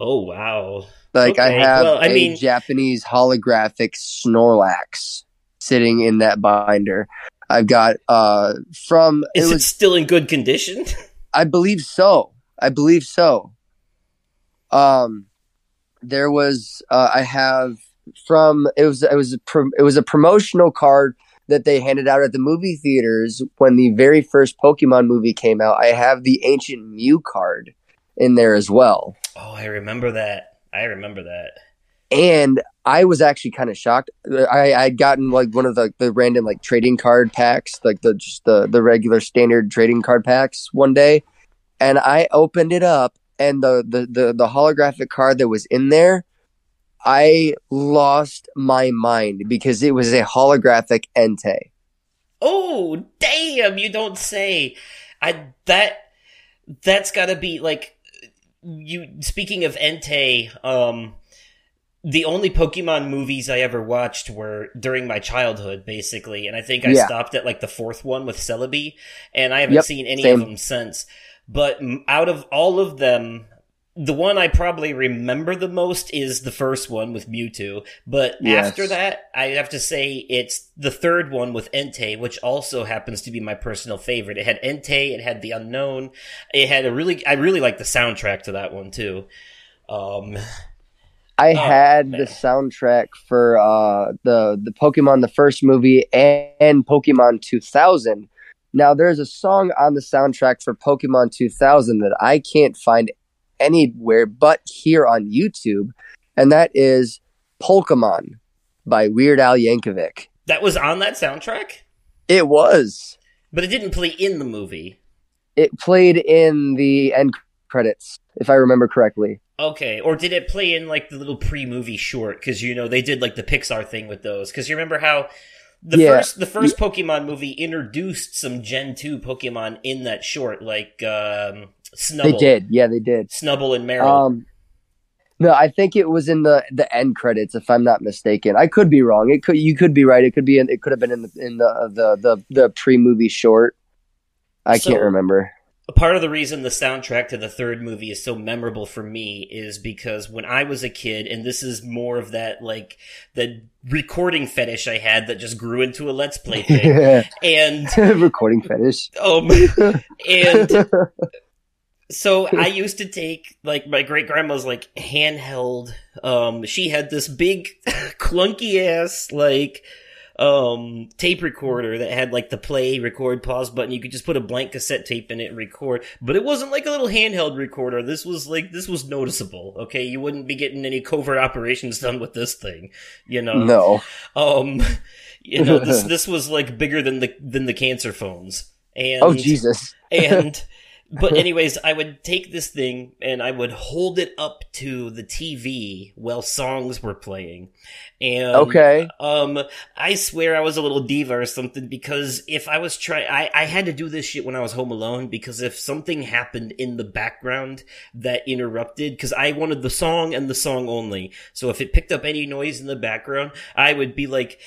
Oh, wow. Like, okay. I have well, I a mean... Japanese holographic Snorlax sitting in that binder. I've got uh, from... Is it, was, it still in good condition? I believe so. I believe so. Um, there was... Uh, I have from... It was, it was a pro, it was a promotional card that they handed out at the movie theaters when the very first Pokemon movie came out. I have the Ancient Mew card in there as well. Oh, I remember that. I remember that. And I was actually kind of shocked. I had gotten like one of the, the random like trading card packs, like the just the, the regular standard trading card packs one day. And I opened it up, and the, the, the, the holographic card that was in there, I lost my mind because it was a holographic Entei. Oh, damn, you don't say. I that that's got to be like you speaking of Entei, um the only Pokemon movies I ever watched were during my childhood, basically, and I think I yeah. stopped at like the fourth one with Celebi, and I haven't yep, seen any same. of them since. But out of all of them, the one I probably remember the most is the first one with Mewtwo, but yes. after that, I have to say it's the third one with Entei, which also happens to be my personal favorite. It had Entei, it had the Unknown, it had a really, I really like the soundtrack to that one too. Um, I oh, had man. the soundtrack for uh, the, the Pokemon, the first movie, and, and Pokemon two thousand. Now, there's a song on the soundtrack for Pokemon two thousand that I can't find anywhere but here on YouTube, and that is Polkamon by Weird Al Yankovic. That was on that soundtrack? It was. But it didn't play in the movie. It played in the end credits, if I remember correctly. Okay, or did it play in like the little pre-movie short? Because, you know, they did like the Pixar thing with those. Because you remember how the yeah. first the first yeah. Pokemon movie introduced some Gen two Pokemon in that short, like... um Snubble. They did, yeah, they did. Snubble and Meryl. Um, no, I think it was in the, the end credits, if I'm not mistaken. I could be wrong. It could, you could be right. It could be. In, it could have been in the in the the the, the pre movie short. I so, can't remember. Part of the reason the soundtrack to the third movie is so memorable for me is because when I was a kid, and this is more of that like the recording fetish I had that just grew into a Let's Play thing, and recording fetish. Um, and. So I used to take, like, my great-grandma's, like, handheld, um, she had this big, clunky-ass, like, um, tape recorder that had, like, the play, record, pause button. You could just put a blank cassette tape in it and record. But it wasn't like a little handheld recorder. This was, like, this was noticeable, okay? You wouldn't be getting any covert operations done with this thing, you know? No. Um, you know, this this was, like, bigger than the, than the cancer phones. And, oh, Jesus. And... But anyways, I would take this thing and I would hold it up to the T V while songs were playing. And, okay. um, I swear I was a little diva or something because if I was trying, I, I had to do this shit when I was home alone because if something happened in the background that interrupted, cause I wanted the song and the song only. So if it picked up any noise in the background, I would be like,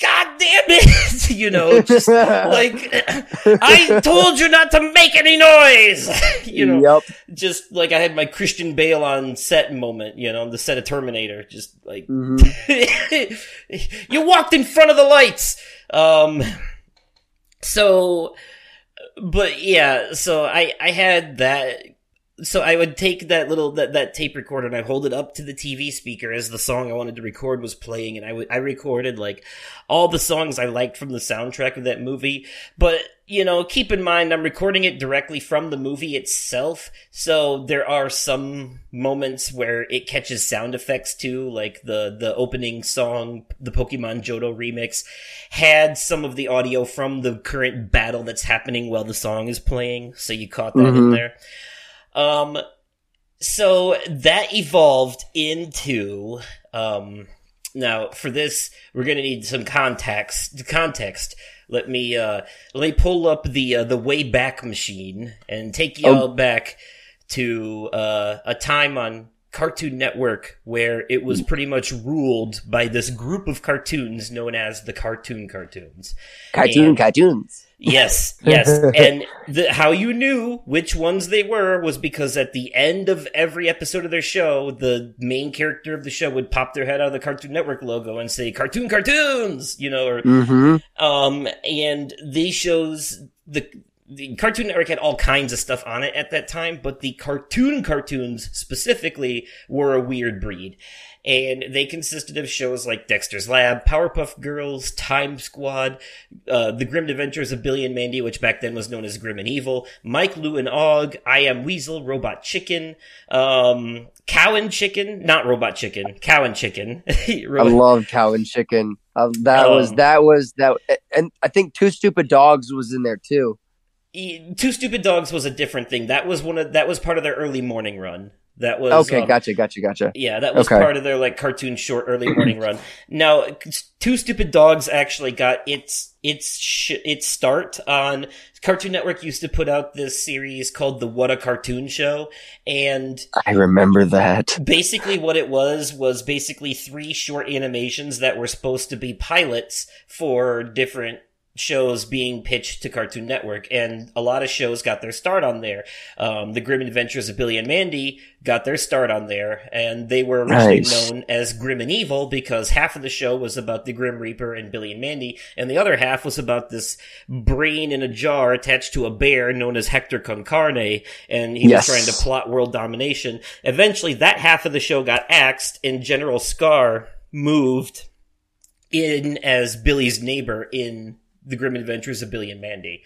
God damn it! You know, just like, I told you not to make any noise! You know, yep. Just like I had my Christian Bale on set moment, you know, the set of Terminator, just like, mm-hmm. You walked in front of the lights! Um, so, but yeah, so I, I had that. So I would take that little that, that tape recorder and I hold it up to the T V speaker as the song I wanted to record was playing, and I would I recorded like all the songs I liked from the soundtrack of that movie. But you know, keep in mind I'm recording it directly from the movie itself, so there are some moments where it catches sound effects too, like the the opening song, the Pokemon Johto remix, had some of the audio from the current battle that's happening while the song is playing, so you caught that mm-hmm. in there. Um, so that evolved into, um, now for this, we're going to need some context, context. Let me, uh, let me pull up the, uh, the Wayback Machine and take y'all oh. back to, uh, a time on Cartoon Network, where it was pretty much ruled by this group of cartoons known as the Cartoon Cartoons. Cartoon and, Cartoons. Yes, yes. And the, how you knew which ones they were was because at the end of every episode of their show, the main character of the show would pop their head out of the Cartoon Network logo and say, Cartoon Cartoons, you know, or, mm-hmm. um, and these shows, the, The Cartoon Network had all kinds of stuff on it at that time, but the Cartoon Cartoons specifically were a weird breed. And they consisted of shows like Dexter's Lab, Powerpuff Girls, Time Squad, uh, The Grim Adventures of Billy and Mandy, which back then was known as Grim and Evil, Mike, Lou, and Og, I Am Weasel, Robot Chicken, um, Cow and Chicken, not Robot Chicken, Cow and Chicken. I love Cow and Chicken. Uh, that um, was, that was, that, and I think Two Stupid Dogs was in there too. Two Stupid Dogs was a different thing. That was one of that was part of their early morning run. That was okay. Um, gotcha, gotcha, gotcha. Yeah, that was okay. Part of their like cartoon short early morning run. Now, Two Stupid Dogs actually got its its sh- its start on Cartoon Network. Used to put out this series called the What a Cartoon Show, and I remember that. Basically, what it was was basically three short animations that were supposed to be pilots for different shows being pitched to Cartoon Network, and a lot of shows got their start on there. Um, the Grim Adventures of Billy and Mandy got their start on there, and they were originally nice. known as Grim and Evil because half of the show was about the Grim Reaper and Billy and Mandy, and the other half was about this brain in a jar attached to a bear known as Hector Concarne, and he yes. was trying to plot world domination. Eventually, that half of the show got axed, and General Scar moved in as Billy's neighbor in The Grim Adventures of Billy and Mandy,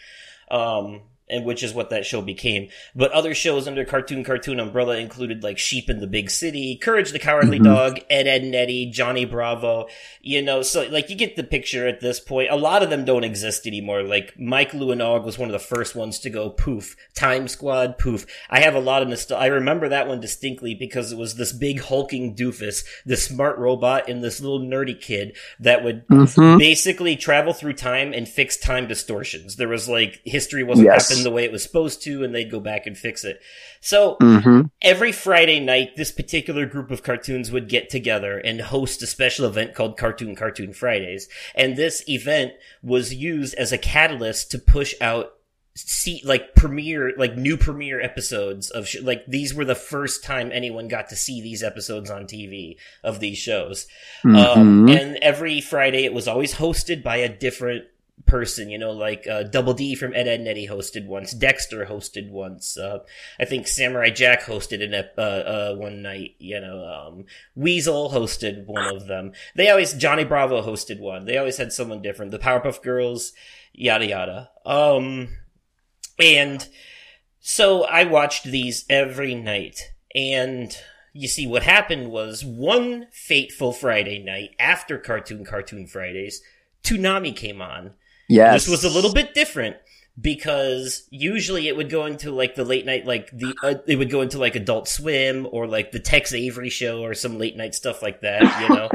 um, and which is what that show became. But other shows under Cartoon Cartoon umbrella included like Sheep in the Big City, Courage the Cowardly mm-hmm. Dog, Ed, Edd n Eddy, Johnny Bravo, you know, so like you get the picture at this point. A lot of them don't exist anymore. Like Mike, Lou, and Og was one of the first ones to go poof. Time Squad, poof. I have a lot of nostalgia. I remember that one distinctly because it was this big hulking doofus, this smart robot, and this little nerdy kid that would mm-hmm. basically travel through time and fix time distortions. There was like history wasn't yes. happening the way it was supposed to, and they'd go back and fix it. So mm-hmm. every Friday night, this particular group of cartoons would get together and host a special event called Cartoon Cartoon Fridays. And this event was used as a catalyst to push out see like premiere like new premiere episodes of sh- like these were the first time anyone got to see these episodes on T V of these shows. Mm-hmm. Um, and every Friday it was always hosted by a different person, you know, like uh, Double D from Ed, Edd n Eddy hosted once, Dexter hosted once, uh, I think Samurai Jack hosted an ep- uh, uh, one night, you know, um, Weasel hosted one of them. They always, Johnny Bravo hosted one. They always had someone different. The Powerpuff Girls, yada yada. Um, and so I watched these every night, and you see what happened was one fateful Friday night after Cartoon Cartoon Fridays, Toonami came on. Yes. This was a little bit different because usually it would go into like the late night, like the, uh, it would go into like Adult Swim or like the Tex Avery show or some late night stuff like that, you know?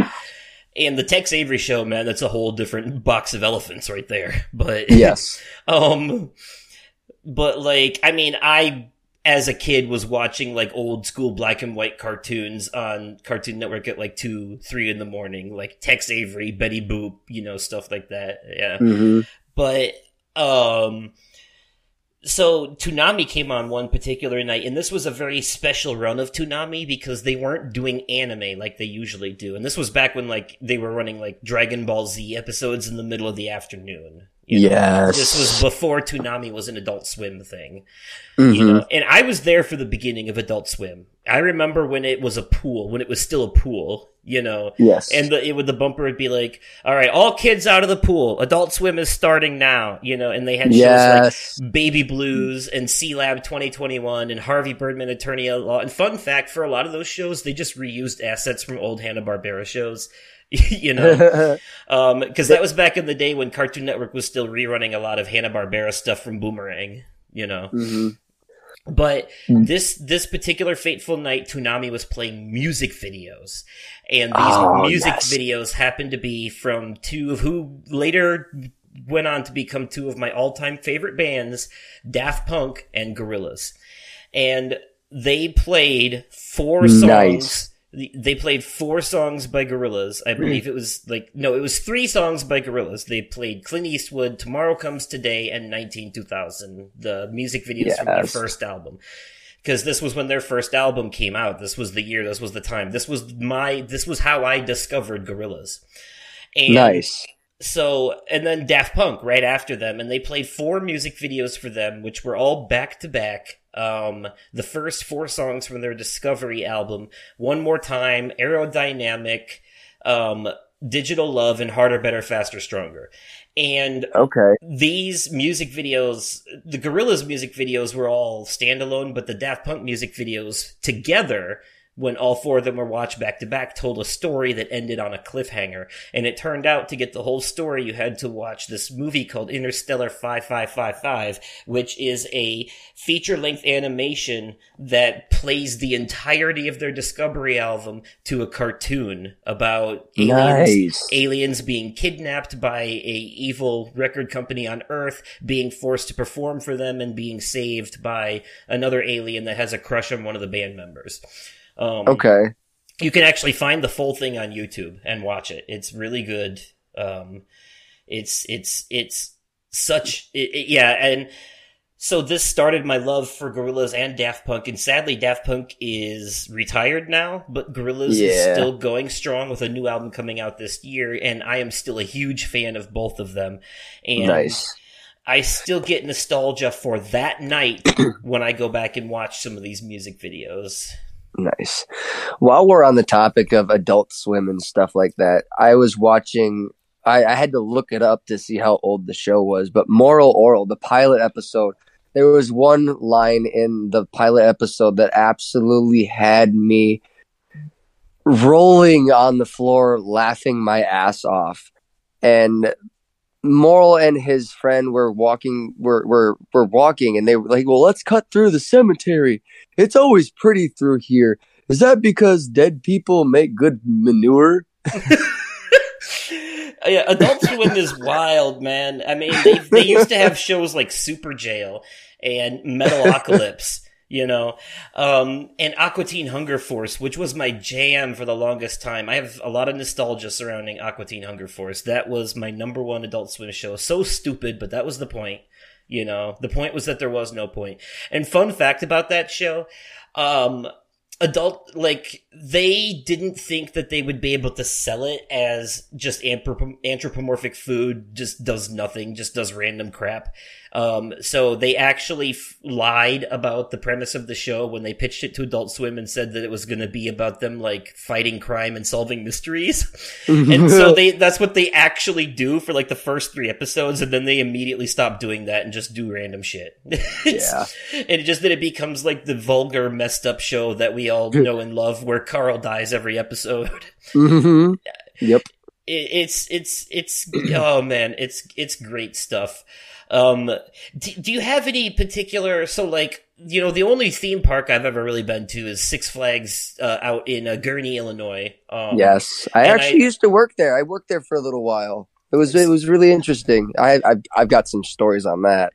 And the Tex Avery show, man, that's a whole different box of elephants right there. But, yes. um, but like, I mean, I, as a kid was watching like old school black and white cartoons on Cartoon Network at like two, three in the morning, like Tex Avery, Betty Boop, you know, stuff like that. Yeah. Mm-hmm. But, um, so Toonami came on one particular night, and this was a very special run of Toonami because they weren't doing anime like they usually do. And this was back when like they were running like Dragon Ball Z episodes in the middle of the afternoon. You know, yes. This was before Toonami was an Adult Swim thing. Mm-hmm. You know, and I was there for the beginning of Adult Swim. I remember when it was a pool, when it was still a pool, you know. Yes. And the, it would, the bumper would be like, all right, all kids out of the pool. Adult Swim is starting now, you know. And they had shows yes. like Baby Blues and C-Lab twenty twenty-one and Harvey Birdman, Attorney at Law. And fun fact, for a lot of those shows, they just reused assets from old Hanna-Barbera shows. You know, um, because that was back in the day when Cartoon Network was still rerunning a lot of Hanna-Barbera stuff from Boomerang, you know. Mm-hmm. But this this particular fateful night, Toonami was playing music videos. And these oh, music yes. videos happened to be from two of who later went on to become two of my all-time favorite bands, Daft Punk and Gorillaz. And They played four songs. Nice. They played four songs by Gorillaz. I believe it was like, no, it was three songs by Gorillaz. They played Clint Eastwood, Tomorrow Comes Today, and nineteen two thousand, the music videos yes. from their first album. Because this was when their first album came out. This was the year, this was the time. This was my, this was how I discovered Gorillaz. And nice. So, and then Daft Punk right after them, and they played four music videos for them, which were all back to back. Um, the first four songs from their Discovery album, One More Time, Aerodynamic, um, Digital Love, and Harder, Better, Faster, Stronger. And okay. these music videos, the Gorillaz music videos were all standalone, but the Daft Punk music videos together, when all four of them were watched back to back, told a story that ended on a cliffhanger. And it turned out, to get the whole story, you had to watch this movie called Interstellar five five five five, which is a feature-length animation that plays the entirety of their Discovery album to a cartoon about aliens, nice. aliens being kidnapped by a evil record company on Earth, being forced to perform for them, and being saved by another alien that has a crush on one of the band members. Um, okay. You can actually find the full thing on YouTube and watch it. It's really good. Um, it's it's it's such it, it, yeah. And so this started my love for Gorillaz and Daft Punk. And sadly, Daft Punk is retired now, but Gorillaz yeah. is still going strong with a new album coming out this year. And I am still a huge fan of both of them. And nice. I still get nostalgia for that night when I go back and watch some of these music videos. Nice. While we're on the topic of Adult Swim and stuff like that, I was watching, I, I had to look it up to see how old the show was, but Moral Oral, the pilot episode, there was one line in the pilot episode that absolutely had me rolling on the floor, laughing my ass off. And Moral and his friend were walking, were, were, were walking, and they were like, well, let's cut through the cemetery. It's always pretty through here. Is that because dead people make good manure? Yeah, Adult Swim is wild, man. I mean, they, they used to have shows like Super Jail and Metalocalypse, you know, um, and Aqua Teen Hunger Force, which was my jam for the longest time. I have a lot of nostalgia surrounding Aqua Teen Hunger Force. That was my number one Adult Swim show. So stupid, but that was the point. You know, the point was that there was no point. And fun fact about that show, um, adult, like, they didn't think that they would be able to sell it as just anthropomorphic food, just does nothing, just does random crap. Um, so they actually f- lied about the premise of the show when they pitched it to Adult Swim and said that it was going to be about them, like, fighting crime and solving mysteries. And so they, that's what they actually do for, like, the first three episodes. And then they immediately stop doing that and just do random shit. Yeah. And it just, that it becomes like the vulgar, messed up show that we all know and love, where Carl dies every episode. Mm-hmm. Yep. It, it's, it's, it's, oh man, it's, it's great stuff. Um, do, do you have any particular, so like, you know, the only theme park I've ever really been to is Six Flags uh, out in uh, Gurnee, Illinois. Um, yes, I actually I, used to work there. I worked there for a little while. It was it was really interesting. I I've, I've got some stories on that.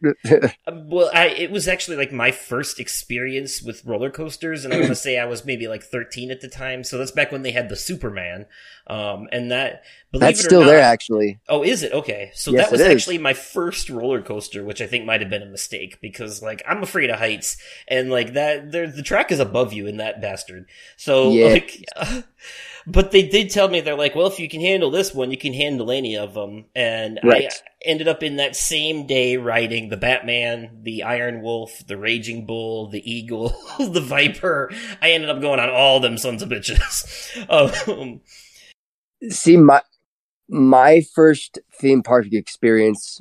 Well, I, it was actually like my first experience with roller coasters, and I want to say I was maybe like thirteen at the time. So that's back when they had the Superman, um, and that believe that's it or still not, there actually. Oh, is it okay? So yes, that was actually my first roller coaster, which I think might have been a mistake because like I'm afraid of heights, and like that there the track is above you in that bastard. So yeah. like. But they did tell me, they're like, well, if you can handle this one, you can handle any of them. And right. I ended up in that same day riding the Batman, the Iron Wolf, the Raging Bull, the Eagle, the Viper. I ended up going on all them sons of bitches. um, See, my my first theme park experience,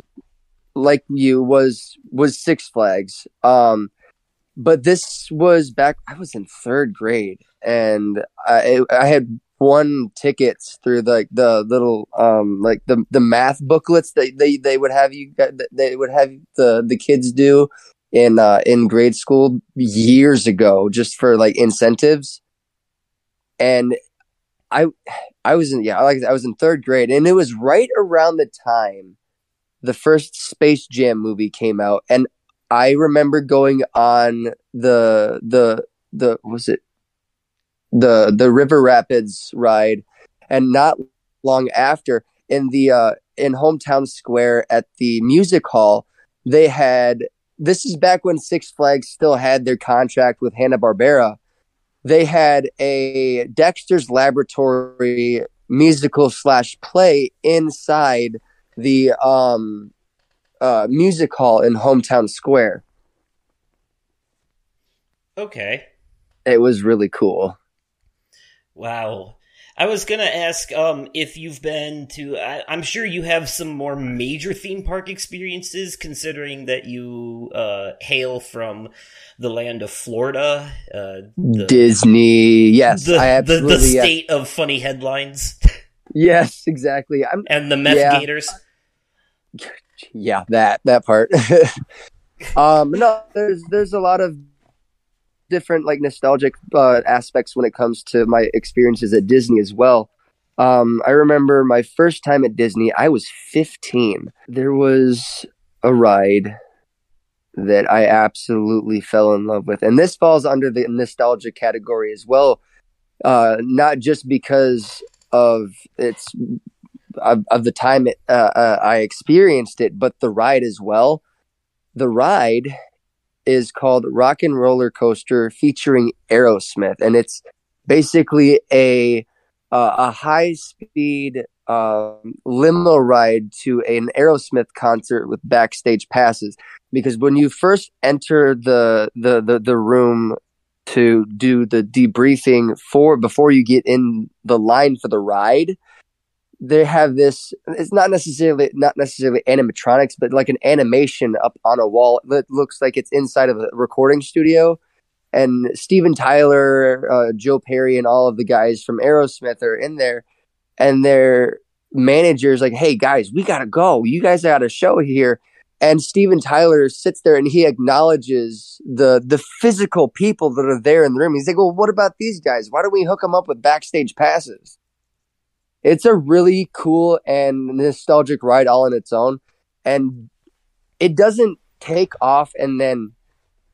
like you, was was Six Flags. Um, but this was back, I was in third grade, and I, I had... won tickets through like the, the little um like the the math booklets that they, they would have you they would have the, the kids do in uh, in grade school years ago just for like incentives. And I I was in yeah like I was in third grade, and it was right around the time the first Space Jam movie came out, and I remember going on the the the was it the the River Rapids ride, and not long after in the uh, in Hometown Square at the music hall, they had this is back when Six Flags still had their contract with Hanna-Barbera. They had a Dexter's Laboratory musical slash play inside the um, uh, music hall in Hometown Square. Okay. It was really cool. Wow. I was going to ask um, if you've been to... I, I'm sure you have some more major theme park experiences, considering that you uh, hail from the land of Florida. Uh, the, Disney, yes. The, I absolutely, the, the state yes. of funny headlines. Yes, exactly. I'm, and the meth yeah. gators. Yeah, that that part. um, no, there's there's a lot of different like nostalgic uh, aspects when it comes to my experiences at Disney as well. Um, I remember my first time at Disney, I was fifteen. There was a ride that I absolutely fell in love with. And this falls under the nostalgia category as well. Uh, not just because of its, of, of the time it, uh, uh, I experienced it, but the ride as well. The ride is called Rock and Roller Coaster featuring Aerosmith, and it's basically a uh, a high speed um, limo ride to an Aerosmith concert with backstage passes. Because when you first enter the the the, the room to do the debriefing for before you get in the line for the ride, they have this, it's not necessarily not necessarily animatronics, but like an animation up on a wall that looks like it's inside of a recording studio. And Steven Tyler, uh, Joe Perry, and all of the guys from Aerosmith are in there. And their manager's like, hey, guys, we got to go. You guys got a show here. And Steven Tyler sits there and he acknowledges the the physical people that are there in the room. He's like, well, what about these guys? Why don't we hook them up with backstage passes? It's a really cool and nostalgic ride all on its own. And it doesn't take off and then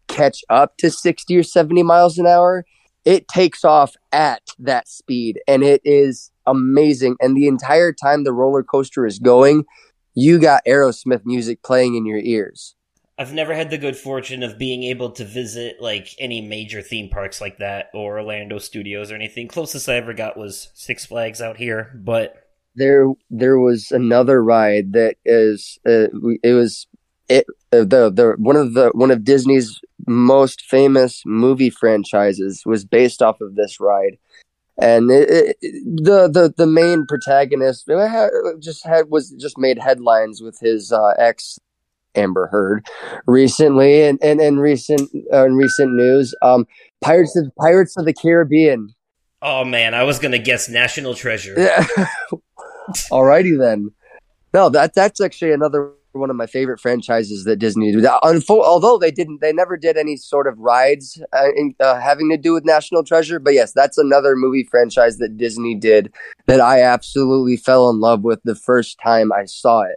catch up to sixty or seventy miles an hour. It takes off at that speed, and it is amazing. And the entire time the roller coaster is going, you got Aerosmith music playing in your ears. I've never had the good fortune of being able to visit like any major theme parks like that, or Orlando Studios or anything. Closest I ever got was Six Flags out here, but there there was another ride that is uh, it was it uh, the the one of the one of Disney's most famous movie franchises was based off of this ride, and it, it, the the the main protagonist just had was just made headlines with his uh, ex. Amber Heard recently, and and, and recent uh, in recent news, um, Pirates of Pirates of the Caribbean. Oh man, I was gonna guess National Treasure. Yeah. Alrighty then. No, that that's actually another one of my favorite franchises that Disney did. Unfo- although they didn't, they never did any sort of rides uh, in, uh, having to do with National Treasure. But yes, that's another movie franchise that Disney did that I absolutely fell in love with the first time I saw it.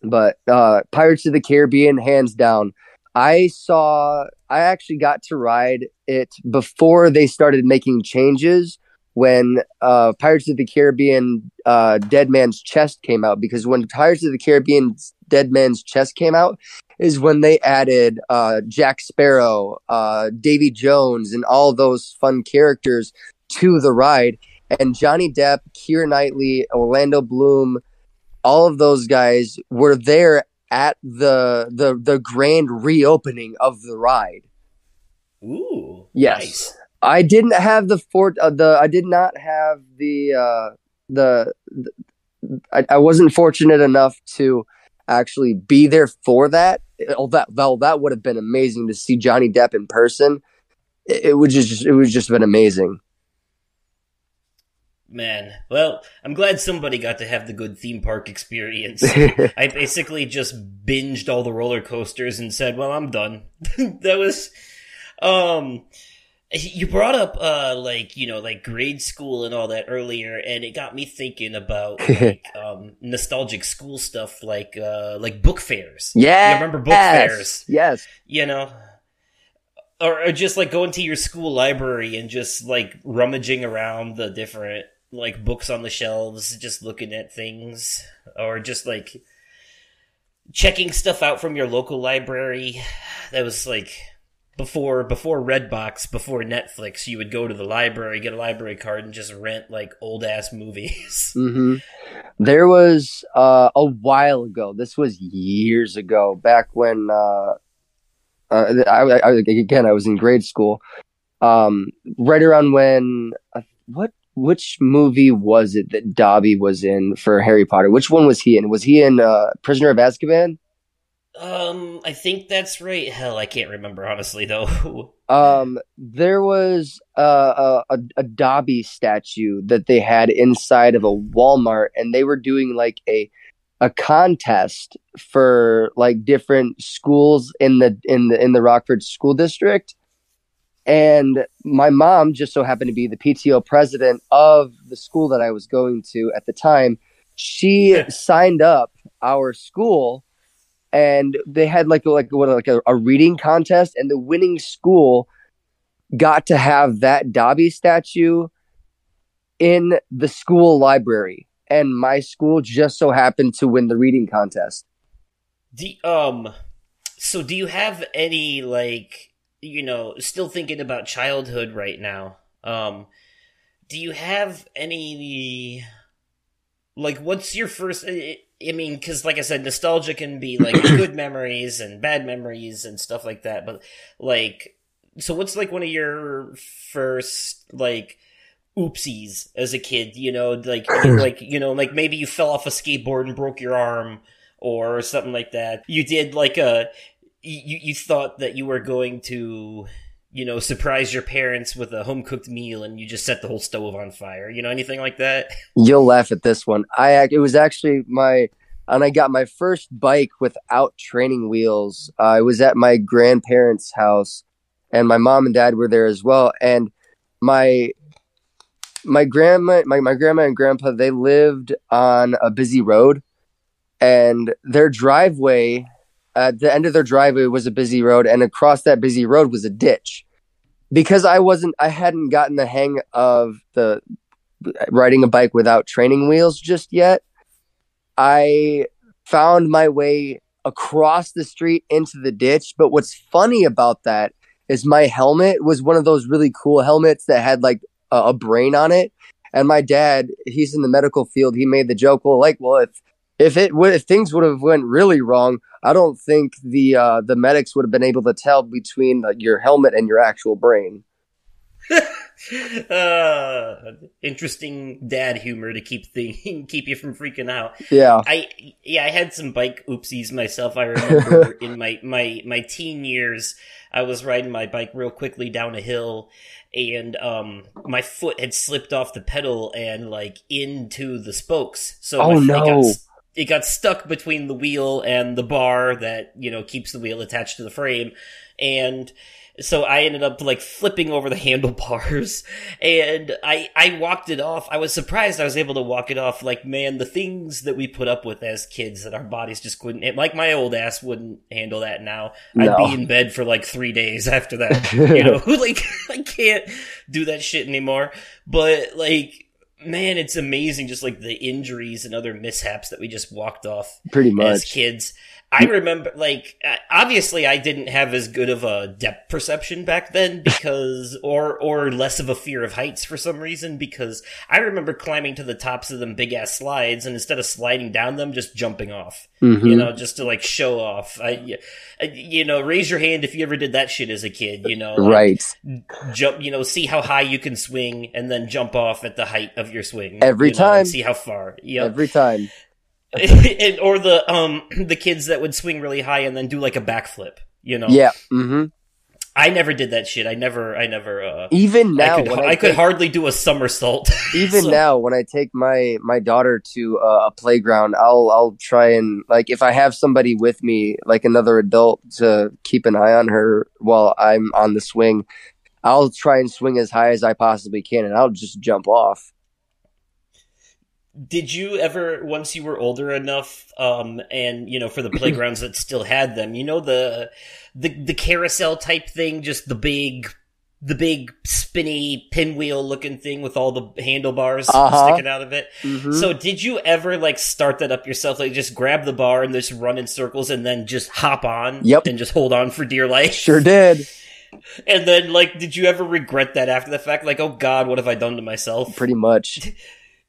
But uh, Pirates of the Caribbean, hands down. I saw, I actually got to ride it before they started making changes when uh, Pirates of the Caribbean uh, Dead Man's Chest came out. Because when Pirates of the Caribbean Dead Man's Chest came out is when they added uh, Jack Sparrow, uh, Davy Jones, and all those fun characters to the ride. And Johnny Depp, Keira Knightley, Orlando Bloom, all of those guys were there at the the the grand reopening of the ride. Ooh, yes, nice. I didn't have the fort. Uh, the I did not have the uh, the. the I, I wasn't fortunate enough to actually be there for that. Oh, that well, that would have been amazing to see Johnny Depp in person. It, it would just it would just been amazing. Man, well, I'm glad somebody got to have the good theme park experience. I basically just binged all the roller coasters and said, well, I'm done. That was, um, you brought up, uh, like, you know, like grade school and all that earlier, and it got me thinking about, like, um, nostalgic school stuff, like, uh, like book fairs. Yeah. You remember book yes. fairs? Yes. You know? or just like going to your school library and just like rummaging around the different like books on the shelves, just looking at things, or just like checking stuff out from your local library. That was like before before Redbox, before Netflix, you would go to the library, get a library card, and just rent like old ass movies. Mm-hmm. There was uh, a while ago. This was years ago, back when uh, uh, I, I again I was in grade school. Um, right around when uh, what which movie was it that Dobby was in for Harry Potter? Which one was he in? Was he in uh, Prisoner of Azkaban? Um, I think that's right. Hell, I can't remember, honestly, though. um, there was uh, a, a Dobby statue that they had inside of a Walmart, and they were doing, like, a a contest for, like, different schools in the in the, in the Rockford School District. And my mom just so happened to be the P T O president of the school that I was going to at the time. She yeah. signed up our school. And they had like a, like what like a, a reading contest, and the winning school got to have that Dobby statue in the school library. And my school just so happened to win the reading contest. The um, so do you have any like you know still thinking about childhood right now? Um, do you have any like what's your first? It, I mean, because like I said, nostalgia can be like good memories and bad memories and stuff like that. But like, so what's like one of your first like oopsies as a kid? You know, like like you know, like maybe you fell off a skateboard and broke your arm or something like that. You did like a you you thought that you were going to you know surprise your parents with a home cooked meal, and you just set the whole stove on fire. You know, anything like that? You'll laugh at this one. I it was actually my and I got my first bike without training wheels. Uh, I was at my grandparents' house, and my mom and dad were there as well. And my my grandma, my, my grandma and grandpa, they lived on a busy road, and their driveway. At the end of their driveway was a busy road, and across that busy road was a ditch. Because I wasn't, I hadn't gotten the hang of the riding a bike without training wheels just yet. I found my way across the street into the ditch. But what's funny about that is my helmet was one of those really cool helmets that had like a, a brain on it. And my dad, he's in the medical field. He made the joke, well, like, well, if If it would, if things would have went really wrong, I don't think the uh, the medics would have been able to tell between uh, your helmet and your actual brain. uh, interesting dad humor to keep the, keep you from freaking out. Yeah, I yeah I had some bike oopsies myself. I remember in my, my my teen years, I was riding my bike real quickly down a hill, and um, my foot had slipped off the pedal and like into the spokes. So oh no. It got stuck between the wheel and the bar that, you know, keeps the wheel attached to the frame. And so I ended up, like, flipping over the handlebars. And I, I walked it off. I was surprised I was able to walk it off. Like, man, the things that we put up with as kids that our bodies just couldn't... Like, my old ass wouldn't handle that now. No. I'd be in bed for, like, three days after that. You know, like, I can't do that shit anymore. But, like... Man, it's amazing just like the injuries and other mishaps that we just walked off pretty much as kids. I remember like obviously I didn't have as good of a depth perception back then because or or less of a fear of heights for some reason because I remember climbing to the tops of them big ass slides and instead of sliding down them just jumping off. Mm-hmm. You know, just to like show off. I, I you know, raise your hand if you ever did that shit as a kid, you know. Right. Like, jump, you know, see how high you can swing and then jump off at the height of your swing. Every you know, time. See how far. Yep. Every time. and, or the um the kids that would swing really high and then do like a backflip, you know. Yeah. Mm-hmm. I never did that shit. I never. I never. Uh, even now, I could, I I could take, hardly do a somersault. Even so. Now, when I take my my daughter to uh, a playground, I'll I'll try and like if I have somebody with me, like another adult, to keep an eye on her while I'm on the swing. I'll try and swing as high as I possibly can, and I'll just jump off. Did you ever, once you were older enough, um, and, you know, for the playgrounds that still had them, you know, the, the, the carousel type thing, just the big, the big spinny pinwheel looking thing with all the handlebars uh-huh. sticking out of it. Mm-hmm. So did you ever like start that up yourself? Like just grab the bar and just run in circles and then just hop on yep. and just hold on for dear life? Sure did. And then like, did you ever regret that after the fact? Like, oh God, what have I done to myself? Pretty much.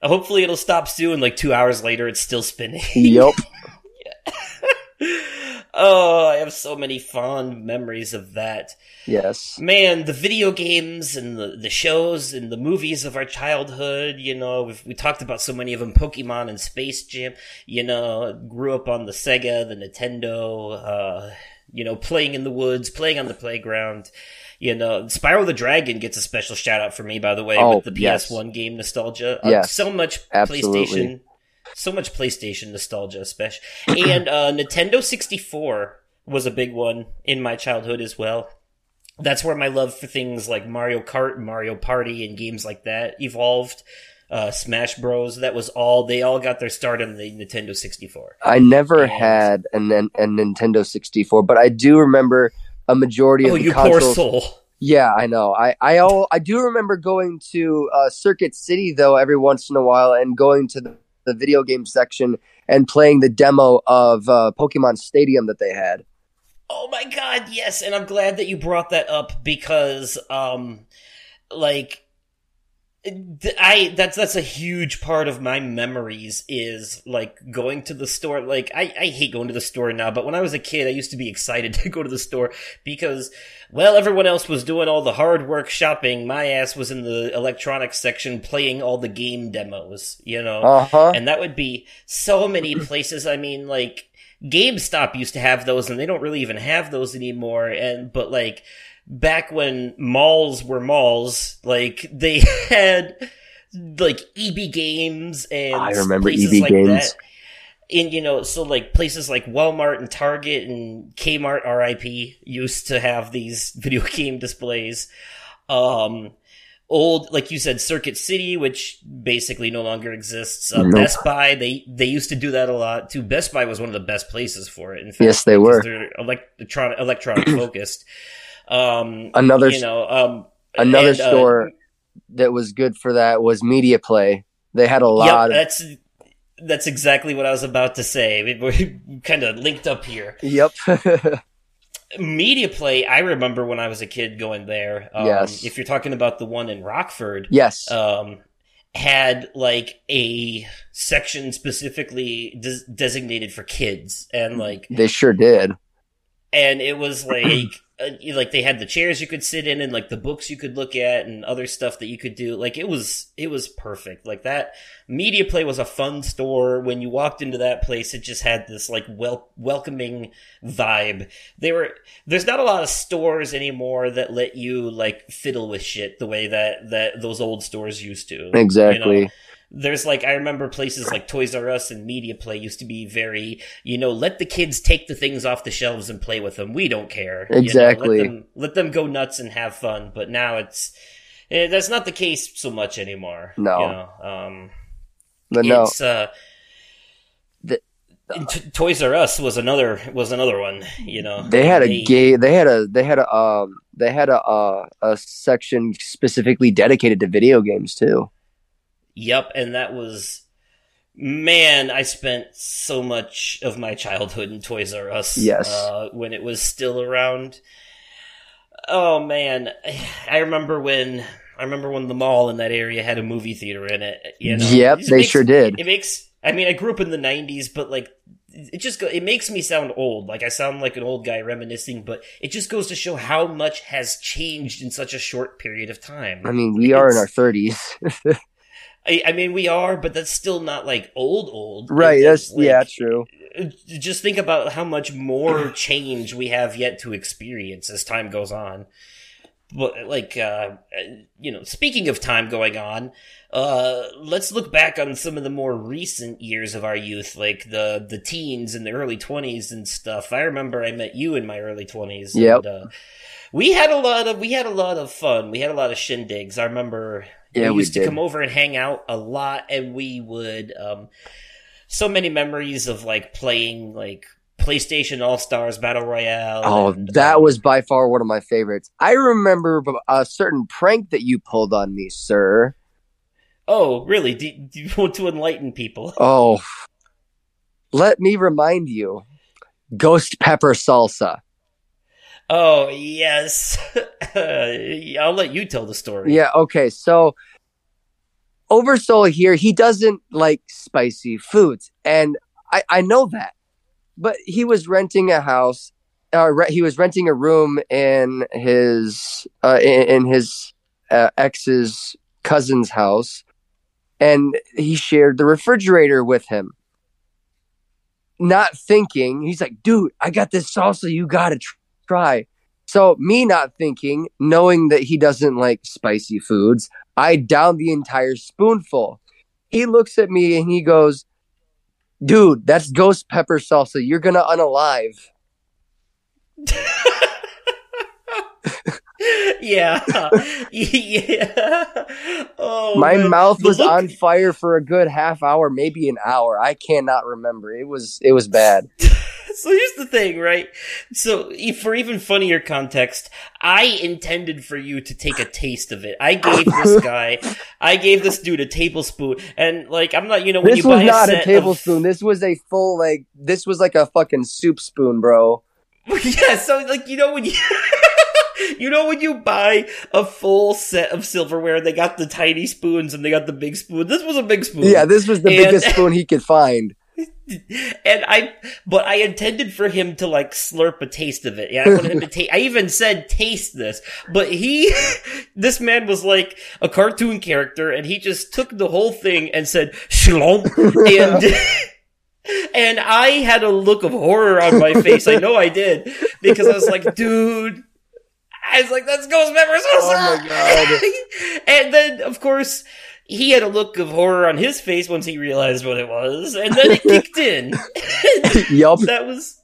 Hopefully it'll stop soon. Like two hours later, it's still spinning. Yep. Oh, I have so many fond memories of that. Yes. Man, the video games and the, the shows and the movies of our childhood, you know, we've, we talked about so many of them, Pokemon and Space Jam, you know, grew up on the Sega, the Nintendo, uh, you know, playing in the woods, playing on the playground. You know, Spyro the Dragon gets a special shout out for me, by the way, oh, with the P S one yes. game nostalgia. Uh, yes, so much absolutely. PlayStation, so much PlayStation nostalgia, especially. And uh, Nintendo sixty-four was a big one in my childhood as well. That's where my love for things like Mario Kart, Mario Party, and games like that evolved. Uh, Smash Bros. That was all. They all got their start on the Nintendo sixty-four. I never and, had an, an a Nintendo sixty-four, but I do remember. A majority of oh, the you consoles. Poor soul. Yeah, I know. I I, all, I do remember going to uh, Circuit City though every once in a while and going to the, the video game section and playing the demo of uh, Pokemon Stadium that they had. Oh my God, yes! And I'm glad that you brought that up because, um, like, I that's that's a huge part of my memories is like going to the store. Like I, I hate going to the store now, but when I was a kid I used to be excited to go to the store because well everyone else was doing all the hard work shopping, my ass was in the electronics section playing all the game demos, you know. Uh-huh. And that would be so many places. I mean, like GameStop used to have those and they don't really even have those anymore, and but like back when malls were malls, like they had like E B Games and I remember places E B like Games. That. And you know, so like places like Walmart and Target and Kmart, R I P, used to have these video game displays. Um, old, like you said, Circuit City, which basically no longer exists. Uh, nope. Best Buy, they they used to do that a lot too. Best Buy was one of the best places for it. In fact, yes, they were. They're electronic, electronic focused. Um, another, you know, um, another and, uh, store that was good for that was Media Play. They had a lot. Yep, of... That's that's exactly what I was about to say. We, we kind of linked up here. Yep. Media Play. I remember when I was a kid going there. Um, yes. If you're talking about the one in Rockford, yes. Um, had like a section specifically des- designated for kids, and like they sure did. And it was like. Like they had the chairs you could sit in and like the books you could look at and other stuff that you could do. Like it was, it was perfect. Like that Media Play was a fun store. When you walked into that place, it just had this like wel- welcoming vibe. They were, there's not a lot of stores anymore that let you like fiddle with shit the way that, that those old stores used to. Exactly. You know? There's like, I remember places like Toys R Us and Media Play used to be very, you know, let the kids take the things off the shelves and play with them. We don't care. Exactly. You know, let them, let them go nuts and have fun. But now it's, that's not the case so much anymore. No. You know? um, but no. It's, uh, the, uh, T- Toys R Us was another, was another one, you know. They had they, a gay, they had a, they had a, um, they had a, uh, a section specifically dedicated to video games too. Yep, and that was, man, I spent so much of my childhood in Toys R Us. Yes. Uh, when it was still around. Oh, man, I remember when, I remember when the mall in that area had a movie theater in it. You know? Yep, it they makes, sure did. It makes, I mean, I grew up in the nineties, but like, it just, go, it makes me sound old. Like, I sound like an old guy reminiscing, but it just goes to show how much has changed in such a short period of time. I mean, we it's, are in our thirties. I, I mean, we are, but that's still not, like, old, old. Right, that's, like, yeah, true. Just think about how much more change we have yet to experience as time goes on. But, like, uh, you know, speaking of time going on, uh, let's look back on some of the more recent years of our youth, like the, the teens and the early twenties and stuff. I remember I met you in my early twenties. Yep. And, uh, we had a lot of we had a lot of fun. We had a lot of shindigs. I remember yeah, we used we to come over and hang out a lot, and we would um, so many memories of like playing like PlayStation All-Stars Battle Royale. Oh, and, that um, was by far one of my favorites. I remember a certain prank that you pulled on me, sir. Oh, really? Do, do you want to enlighten people? Oh, let me remind you. Ghost pepper salsa. Oh, yes. I'll let you tell the story. Yeah, okay. So Oversoul here, he doesn't like spicy foods. And I, I know that. But he was renting a house. Uh, re- he was renting a room in his uh, in, in his uh, ex's cousin's house. And he shared the refrigerator with him. Not thinking, he's like, dude, I got this salsa you got to try. Try. So me not thinking, knowing that he doesn't like spicy foods, I down the entire spoonful. He looks at me and he goes, dude, that's ghost pepper salsa. You're going to unalive. yeah. yeah. Oh, My man. mouth was on fire for a good half hour, maybe an hour. I cannot remember. It was, it was bad. So here's the thing, right? So for even funnier context, I intended for you to take a taste of it. I gave this guy, I gave this dude a tablespoon, and like I'm not, you know, when this you buy a set This was not a tablespoon. Of... This was a full like. This was like a fucking soup spoon, bro. Yeah. So like you know when you. You know when you buy a full set of silverware, they got the tiny spoons and they got the big spoon. This was a big spoon. Yeah, this was the and, biggest spoon he could find. And I, but I intended for him to like slurp a taste of it. Yeah, I wanted him to taste. I even said taste this, but he, this man was like a cartoon character, and he just took the whole thing and said shlomp, and. And I had a look of horror on my face. I know I did, because I was like, dude. I was like, that's ghost pepper salsa. Oh my god! And then, of course, he had a look of horror on his face once he realized what it was, and then it kicked in. Yup. That was.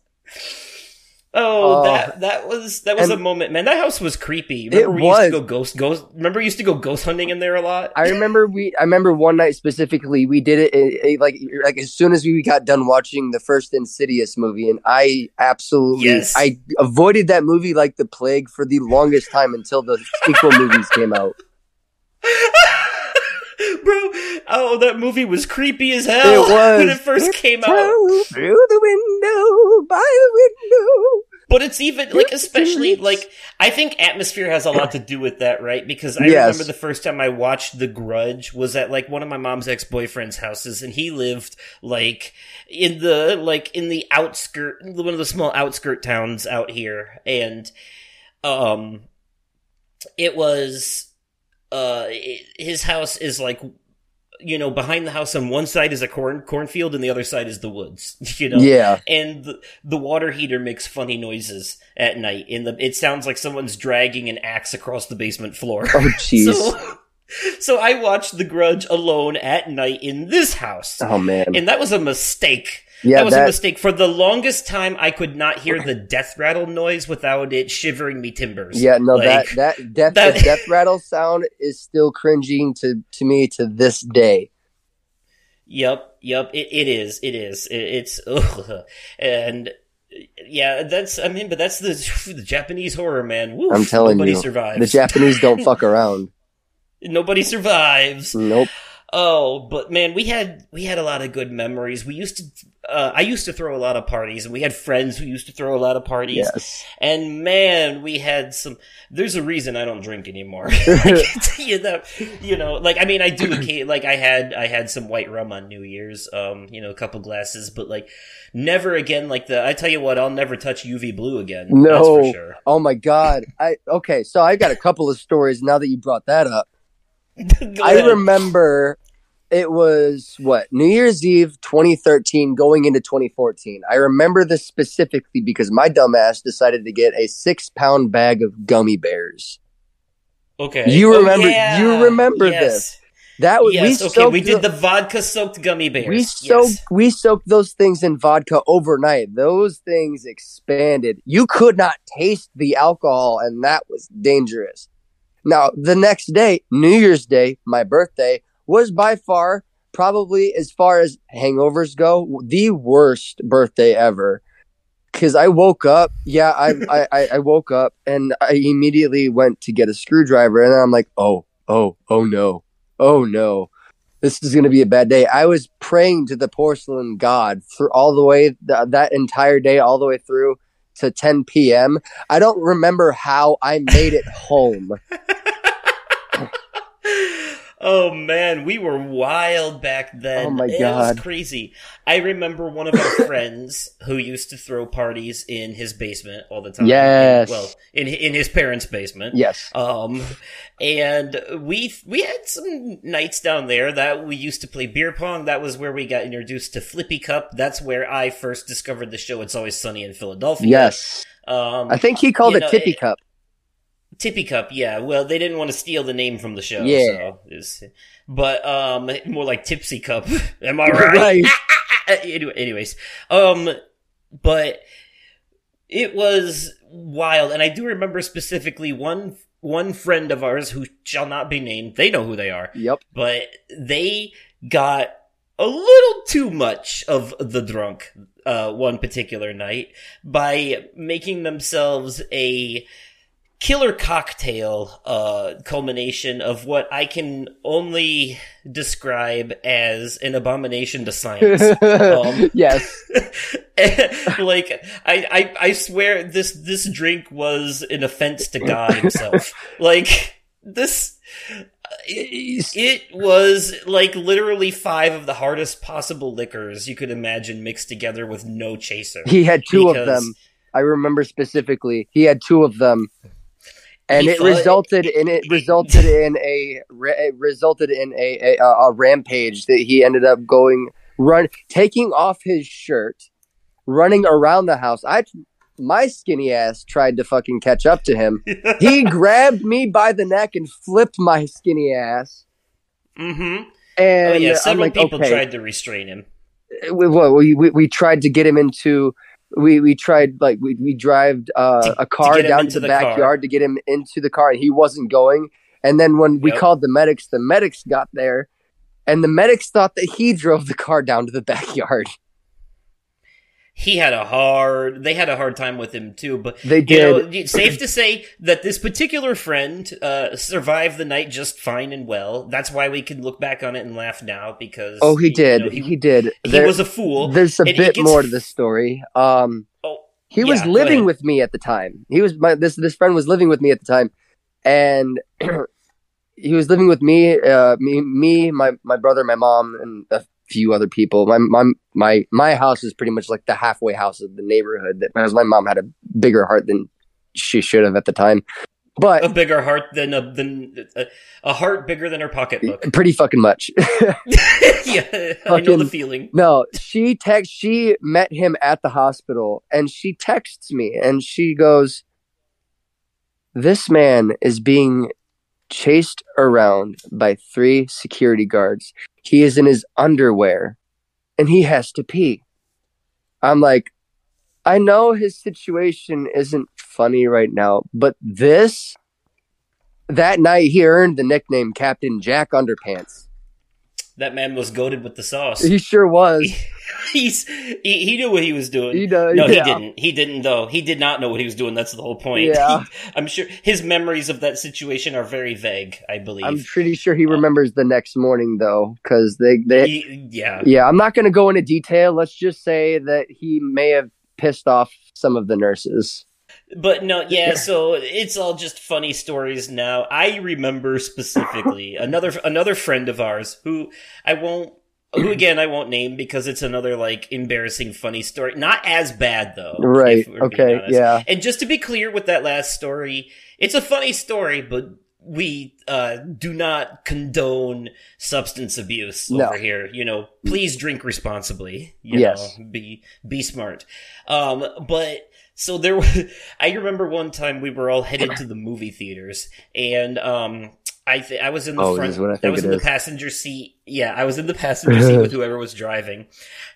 Oh, uh, that that was that was a moment, man. That house was creepy. Remember it we was. Used to go ghost ghost. Remember, we used to go ghost hunting in there a lot. I remember we. I remember one night specifically, we did it, it, it like like as soon as we got done watching the first Insidious movie, and I absolutely yes. I avoided that movie like the plague for the longest time until the sequel movies came out. Bro, oh, that movie was creepy as hell it was. when it first it's came out. Through the window, by the window. But it's even, like, especially, like, I think atmosphere has a lot to do with that, right? Because I yes. remember the first time I watched The Grudge was at, like, one of my mom's ex-boyfriend's houses, and he lived, like, in the, like, in the outskirt, one of the small outskirt towns out here, and, um, it was... Uh, his house is like, you know, behind the house on one side is a corn cornfield and the other side is the woods, you know? Yeah. And the, the water heater makes funny noises at night. In the, it sounds like someone's dragging an axe across the basement floor. Oh, jeez. So, so I watched The Grudge alone at night in this house. Oh, man. And that was a mistake. Yeah, that was that... a mistake. For the longest time, I could not hear the death rattle noise without it shivering me timbers. Yeah, no, like, that that death that... the death rattle sound is still cringing to, to me to this day. Yep, yep, it, it is, it is, it, it's, ugh. And yeah, that's I mean, but that's the the Japanese horror, man. Woof, I'm telling nobody you, survives. The Japanese don't fuck around. Nobody survives. Nope. Oh, but man, we had we had a lot of good memories. We used to, uh, I used to throw a lot of parties, and we had friends who used to throw a lot of parties. Yes. And man, we had some. There's a reason I don't drink anymore. I can tell you that, you know, like I mean, I do. Like I had, I had some white rum on New Year's, um, you know, a couple glasses, but like never again. Like the, I tell you what, I'll never touch U V blue again. No, that's for sure. Oh my god. I okay, so I got a couple of stories now that you brought that up. I remember. It was, what, New Year's Eve twenty thirteen going into twenty fourteen. I remember this specifically because my dumbass decided to get a six-pound bag of gummy bears. Okay. You remember oh, yeah. You remember yes. this. That was yes, we okay. We did the, the vodka soaked gummy bears. We soaked yes. we soaked those things in vodka overnight. Those things expanded. You could not taste the alcohol, and that was dangerous. Now, the next day, New Year's Day, my birthday, was by far, probably as far as hangovers go, the worst birthday ever. Because I woke up, yeah, I, I I woke up, and I immediately went to get a screwdriver, and I'm like, oh, oh, oh no, oh no, this is going to be a bad day. I was praying to the porcelain god for all the way, th- that entire day, all the way through to ten p.m. I don't remember how I made it home. Oh man, we were wild back then. Oh my it god, it was crazy. I remember one of our friends who used to throw parties in his basement all the time. Yes, well, in in his parents' basement. Yes, um, and we we had some nights down there that we used to play beer pong. That was where we got introduced to Flippy Cup. That's where I first discovered the show It's Always Sunny in Philadelphia. Yes, um, I think he called it know, Tippy it, Cup. Tippy Cup, yeah. Well, they didn't want to steal the name from the show, yeah. So but um, more like Tipsy Cup. Am I right? right. Anyways, um, but it was wild, and I do remember specifically one one friend of ours who shall not be named. They know who they are. Yep. But they got a little too much of the drunk uh, one particular night by making themselves a killer cocktail, uh, culmination of what I can only describe as an abomination to science. Um, yes. Like, I, I, I swear this, this drink was an offense to God himself. Like, this, it, it was like literally five of the hardest possible liquors you could imagine mixed together with no chaser. He had two because, of them. I remember specifically, he had two of them. And it resulted, it, in, it resulted in a it resulted in a, a a rampage that he ended up going run taking off his shirt, running around the house. I my skinny ass tried to fucking catch up to him. He grabbed me by the neck and flipped my skinny ass. Mm-hmm. And oh yeah, several like, people okay. tried to restrain him. We, we we we tried to get him into. We we tried like we we drived uh, to, a car to down to the backyard car. to get him into the car, and he wasn't going. And then when we yep. called the medics, the medics got there, and the medics thought that he drove the car down to the backyard. He had a hard. They had a hard time with him too, but they did. You know, safe to say that this particular friend uh, survived the night just fine and well. That's why we can look back on it and laugh now because oh, he, he did. You know, he, he did. He there, was a fool. There's a bit gets... more to this story. Um, oh, he yeah, was living with me at the time. He was my this this friend was living with me at the time, and he was living with me, uh, me, me, my my brother, my mom, and. Uh, few other people. My my my my house is pretty much like the halfway house of the neighborhood. That because my mom had a bigger heart than she should have at the time, but a bigger heart than a than a, a heart bigger than her pocketbook. Pretty fucking much. Yeah, fucking, I know the feeling. No, she text. She met him at the hospital, and she texts me, and she goes, "This man is being chased around by three security guards. He is in his underwear, and he has to pee." I'm like, I know his situation isn't funny right now, but this, that night he earned the nickname Captain Jack Underpants. That man was goated with the sauce. He sure was. He's he, he knew what he was doing. He does, no, yeah. he didn't. He didn't though. He did not know what he was doing. That's the whole point. Yeah. He, I'm sure his memories of that situation are very vague, I believe. I'm pretty sure he um, remembers the next morning though, because they, they he, yeah. Yeah, I'm not gonna go into detail. Let's just say that he may have pissed off some of the nurses. But no, yeah, so it's all just funny stories now. I remember specifically another another friend of ours who I won't, who again I won't name because it's another like embarrassing funny story. Not as bad though. Right, okay, yeah. And just to be clear with that last story, it's a funny story, but we uh, do not condone substance abuse no. over here. You know, please drink responsibly. You yes. know, be, be smart. Um, but... So there was, I remember one time we were all headed to the movie theaters, and um, I th- I was in the oh, front. I, I was in is. the passenger seat. Yeah, I was in the passenger seat with whoever was driving,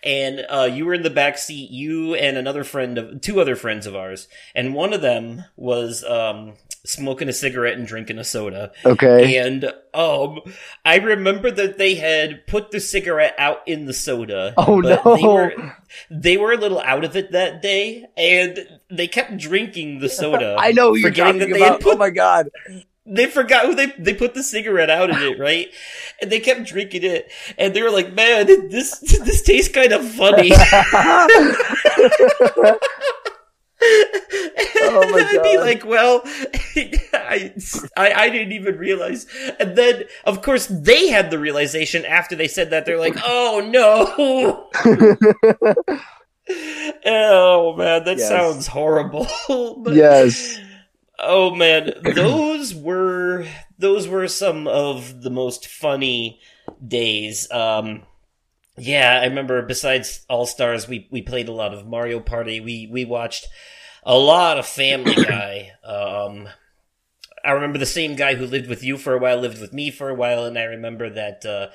and uh, you were in the back seat. You and another friend of two other friends of ours, and one of them was um, smoking a cigarette and drinking a soda. Okay, and um, I remember that they had put the cigarette out in the soda. Oh but no, they were they were a little out of it that day, and they kept drinking the soda. I know you're talking that they about. Had put, oh my god. They forgot who they, they put the cigarette out in it, right? And they kept drinking it. And they were like, man, this, this tastes kind of funny. Oh my God. I'd be like, well, I, I, I didn't even realize. And then, of course, they had the realization after they said that. They're like, oh no. Oh man, that yes. sounds horrible. But, yes. Oh man, those were those were some of the most funny days. Um, yeah, I remember. Besides All Stars, we, we played a lot of Mario Party. We we watched a lot of Family Guy. Um, I remember the same guy who lived with you for a while lived with me for a while, and I remember that uh,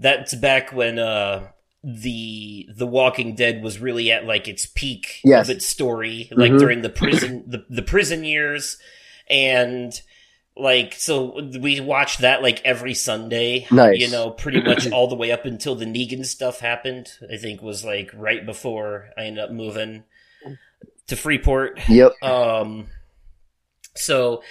that's back when uh, the The Walking Dead was really at like its peak yes. of its story, like mm-hmm. during the prison the, the prison years, and like so we watched that like every Sunday, nice. You know, pretty much all the way up until the Negan stuff happened. I think was like right before I ended up moving to Freeport. Yep. Um. So,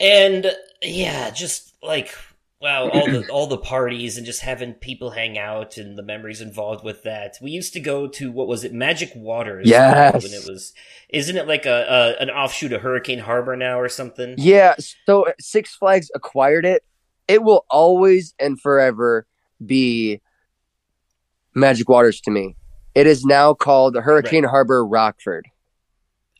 and yeah, just like. Wow, all the all the parties and just having people hang out and the memories involved with that. We used to go to what was it, Magic Waters? Yes, when it was, isn't it like a, a an offshoot of Hurricane Harbor now or something? Yeah, so Six Flags acquired it. It will always and forever be Magic Waters to me. It is now called Hurricane right. Harbor Rockford.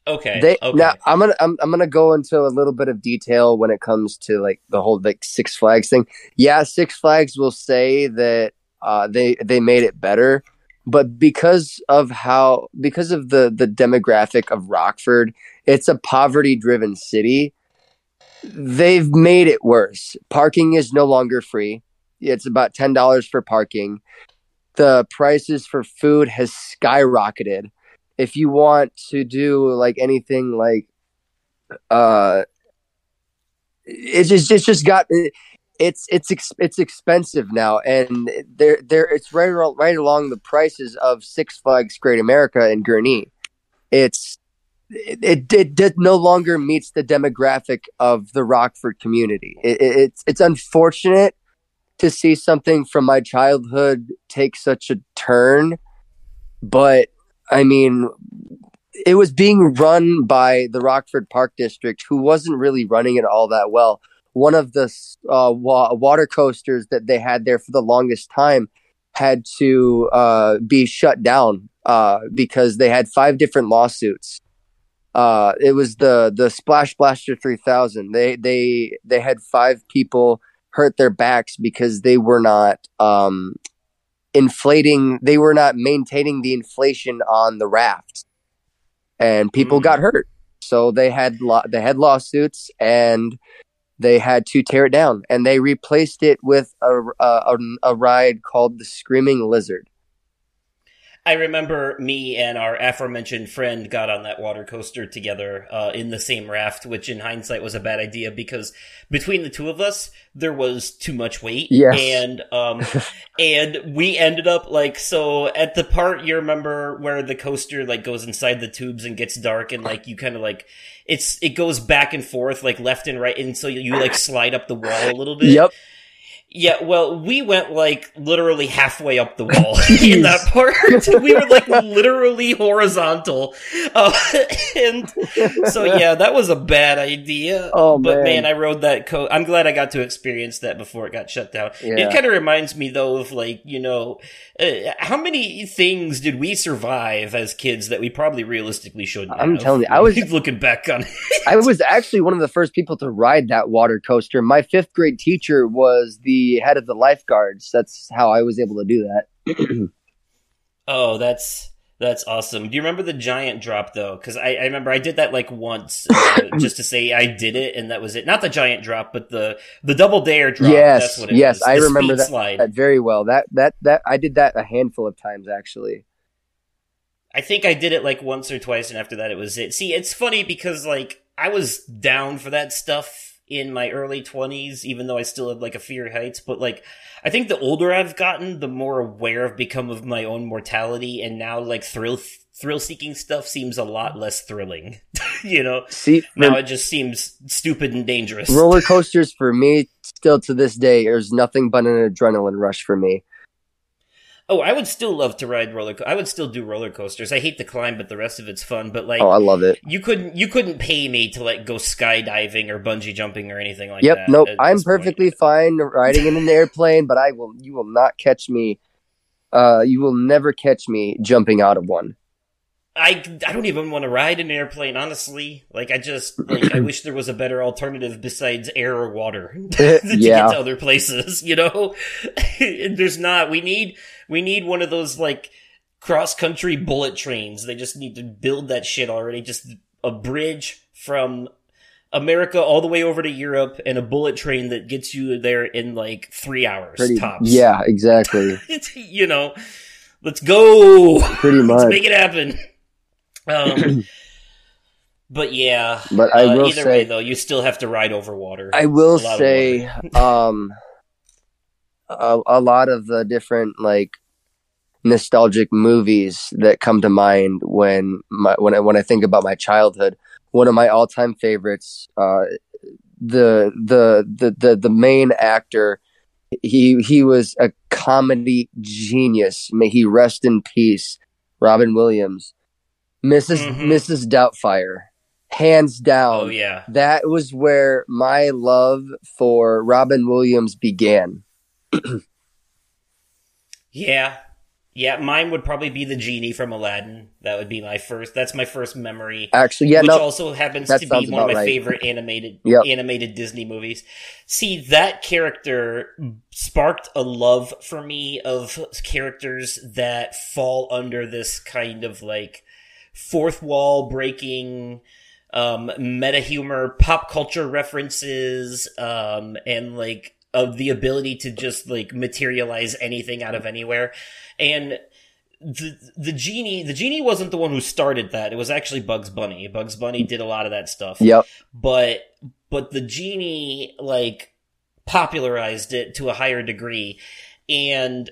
Okay. They, okay. Now I'm gonna I'm, I'm gonna go into a little bit of detail when it comes to like the whole like Six Flags thing. Yeah, Six Flags will say that uh, they they made it better, but because of how because of the the demographic of Rockford, it's a poverty-driven city. They've made it worse. Parking is no longer free. It's about ten dollars for parking. The prices for food has skyrocketed. If you want to do like anything like, uh, it's just, it's just got, it's, it's, ex- it's expensive now. And there, there, it's right, right along the prices of Six Flags Great America and Gurnee. It's, it, it, it no longer meets the demographic of the Rockford community. It, it, it's, it's unfortunate to see something from my childhood take such a turn, but I mean, it was being run by the Rockford Park District, who wasn't really running it all that well. One of the uh, wa- water coasters that they had there for the longest time had to uh, be shut down uh, because they had five different lawsuits. Uh, it was the the Splash Blaster three thousand. They they they had five people hurt their backs because they were not. Um, inflating they were not maintaining the inflation on the raft and people mm. got hurt, so they had lo- they had lawsuits and they had to tear it down, and they replaced it with a, a, a ride called the Screaming Lizard. I remember me and our aforementioned friend got on that water coaster together uh, in the same raft, which in hindsight was a bad idea because between the two of us, there was too much weight. Yes. And, um, and we ended up like, so at the part you remember where the coaster like goes inside the tubes and gets dark and like you kind of like, it's, it goes back and forth like left and right. And so you, you like slide up the wall a little bit. Yep. Yeah, well, we went, like, literally halfway up the wall in that part. We were, like, literally horizontal. Uh, and so, yeah, that was a bad idea. Oh, but, man, man I rode that coat. I'm glad I got to experience that before it got shut down. Yeah. It kind of reminds me, though, of, like, you know, uh, how many things did we survive as kids that we probably realistically shouldn't I'm have? telling you, I was looking back on it. I was actually one of the first people to ride that water coaster. My fifth grade teacher was the head of the lifeguards. That's how I was able to do that. Oh, that's That's awesome. Do you remember the giant drop, though? Because I, I remember I did that, like, once, uh, just to say I did it, and that was it. Not the giant drop, but the, the double dare drop. Yes, that's what it yes, was. I the remember that, that very well. That, that that I did that a handful of times, actually. I think I did it, like, once or twice, and after that it was it. See, it's funny because, like, I was down for that stuff in my early twenties, even though I still had, like, a fear of heights, but, like... I think the older I've gotten, the more aware I've become of my own mortality, and now like thrill thrill-seeking stuff seems a lot less thrilling. You know, see, now it just seems stupid and dangerous. Roller coasters for me, still to this day, there's nothing but an adrenaline rush for me. Oh, I would still love to ride roller. Co- I would still do roller coasters. I hate the climb, but the rest of it's fun. But like, oh, I love it. You couldn't, you couldn't pay me to like go skydiving or bungee jumping or anything like yep, that. Yep, nope. I'm perfectly point. fine riding in an airplane, but I will. You will not catch me. Uh, you will never catch me jumping out of one. I, I don't even want to ride an airplane, honestly. Like, I just, like, I wish there was a better alternative besides air or water to yeah. get to other places, you know? There's not. We need, we need one of those, like, cross-country bullet trains. They just need to build that shit already. Just a bridge from America all the way over to Europe and a bullet train that gets you there in, like, three hours Pretty, tops. Yeah, exactly. You know, let's go. Pretty much. Let's make it happen. Um, but yeah, but I uh, will either say, way though, you still have to ride over water. I will say, um, a, a lot of the different like nostalgic movies that come to mind when my, when I, when I think about my childhood, one of my all time favorites, uh, the, the, the, the, the main actor, he, he was a comedy genius. May he rest in peace. Robin Williams. Missus Mm-hmm. Missus Doubtfire, hands down. Oh, yeah. That was where my love for Robin Williams began. Yeah. Yeah, mine would probably be the genie from Aladdin. That would be my first. That's my first memory. Actually, yeah, which no, also happens to be one of my right. favorite animated yep. animated Disney movies. See, that character sparked a love for me of characters that fall under this kind of like fourth wall breaking, um, meta humor, pop culture references, um, and like of the ability to just like materialize anything out of anywhere. And the, the genie, the genie wasn't the one who started that. It was actually Bugs Bunny. Bugs Bunny did a lot of that stuff. Yep. But, but the genie like popularized it to a higher degree. And,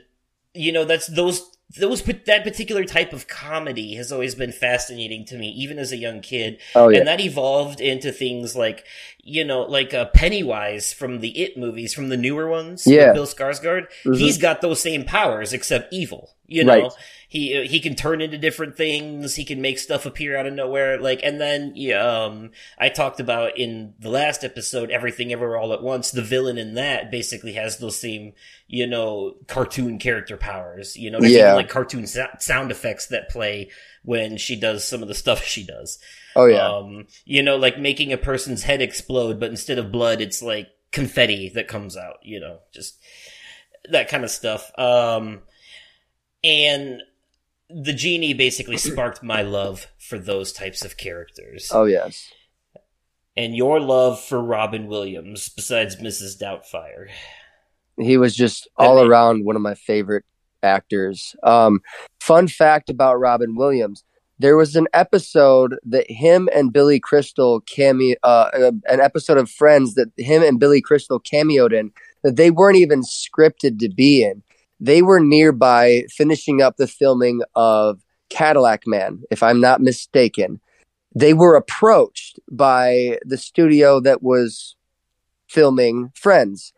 you know, that's those, Those, that particular type of comedy has always been fascinating to me, even as a young kid. Oh, yeah. And that evolved into things like, you know, like uh, Pennywise from the It movies, from the newer ones. Yeah. Bill Skarsgård. Mm-hmm. He's got those same powers, except evil. You know, right. he he can turn into different things. He can make stuff appear out of nowhere. Like, and then yeah, um, I talked about in the last episode, Everything Everywhere All at Once. The villain in that basically has those same, you know, cartoon character powers. You know, there's yeah. even like cartoon so- sound effects that play when she does some of the stuff she does. Oh yeah, um, you know, like making a person's head explode, but instead of blood, it's like confetti that comes out. You know, just that kind of stuff. Um. And the genie basically sparked my love for those types of characters. Oh, yes. And your love for Robin Williams, besides Missus Doubtfire. He was just all I mean, around one of my favorite actors. Um, fun fact about Robin Williams. There was an episode that him and Billy Crystal cameo, uh, an episode of Friends that him and Billy Crystal cameoed in that they weren't even scripted to be in. They were nearby finishing up the filming of Cadillac Man, if I'm not mistaken. They were approached by the studio that was filming Friends,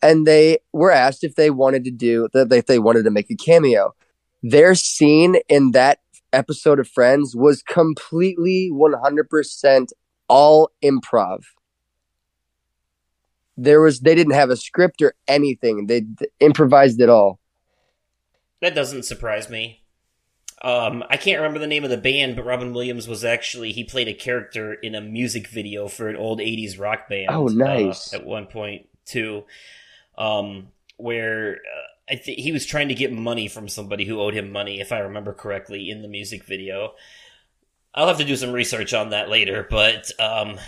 and they were asked if they wanted to do that, if they wanted to make a cameo. Their scene in that episode of Friends was completely one hundred percent all improv. There was they didn't have a script or anything. They d- improvised it all. That doesn't surprise me. Um, I can't remember the name of the band, but Robin Williams was actually he played a character in a music video for an old eighties rock band. Oh, nice! Uh, at one point too, um, where uh, I think he was trying to get money from somebody who owed him money, if I remember correctly, in the music video. I'll have to do some research on that later, but um,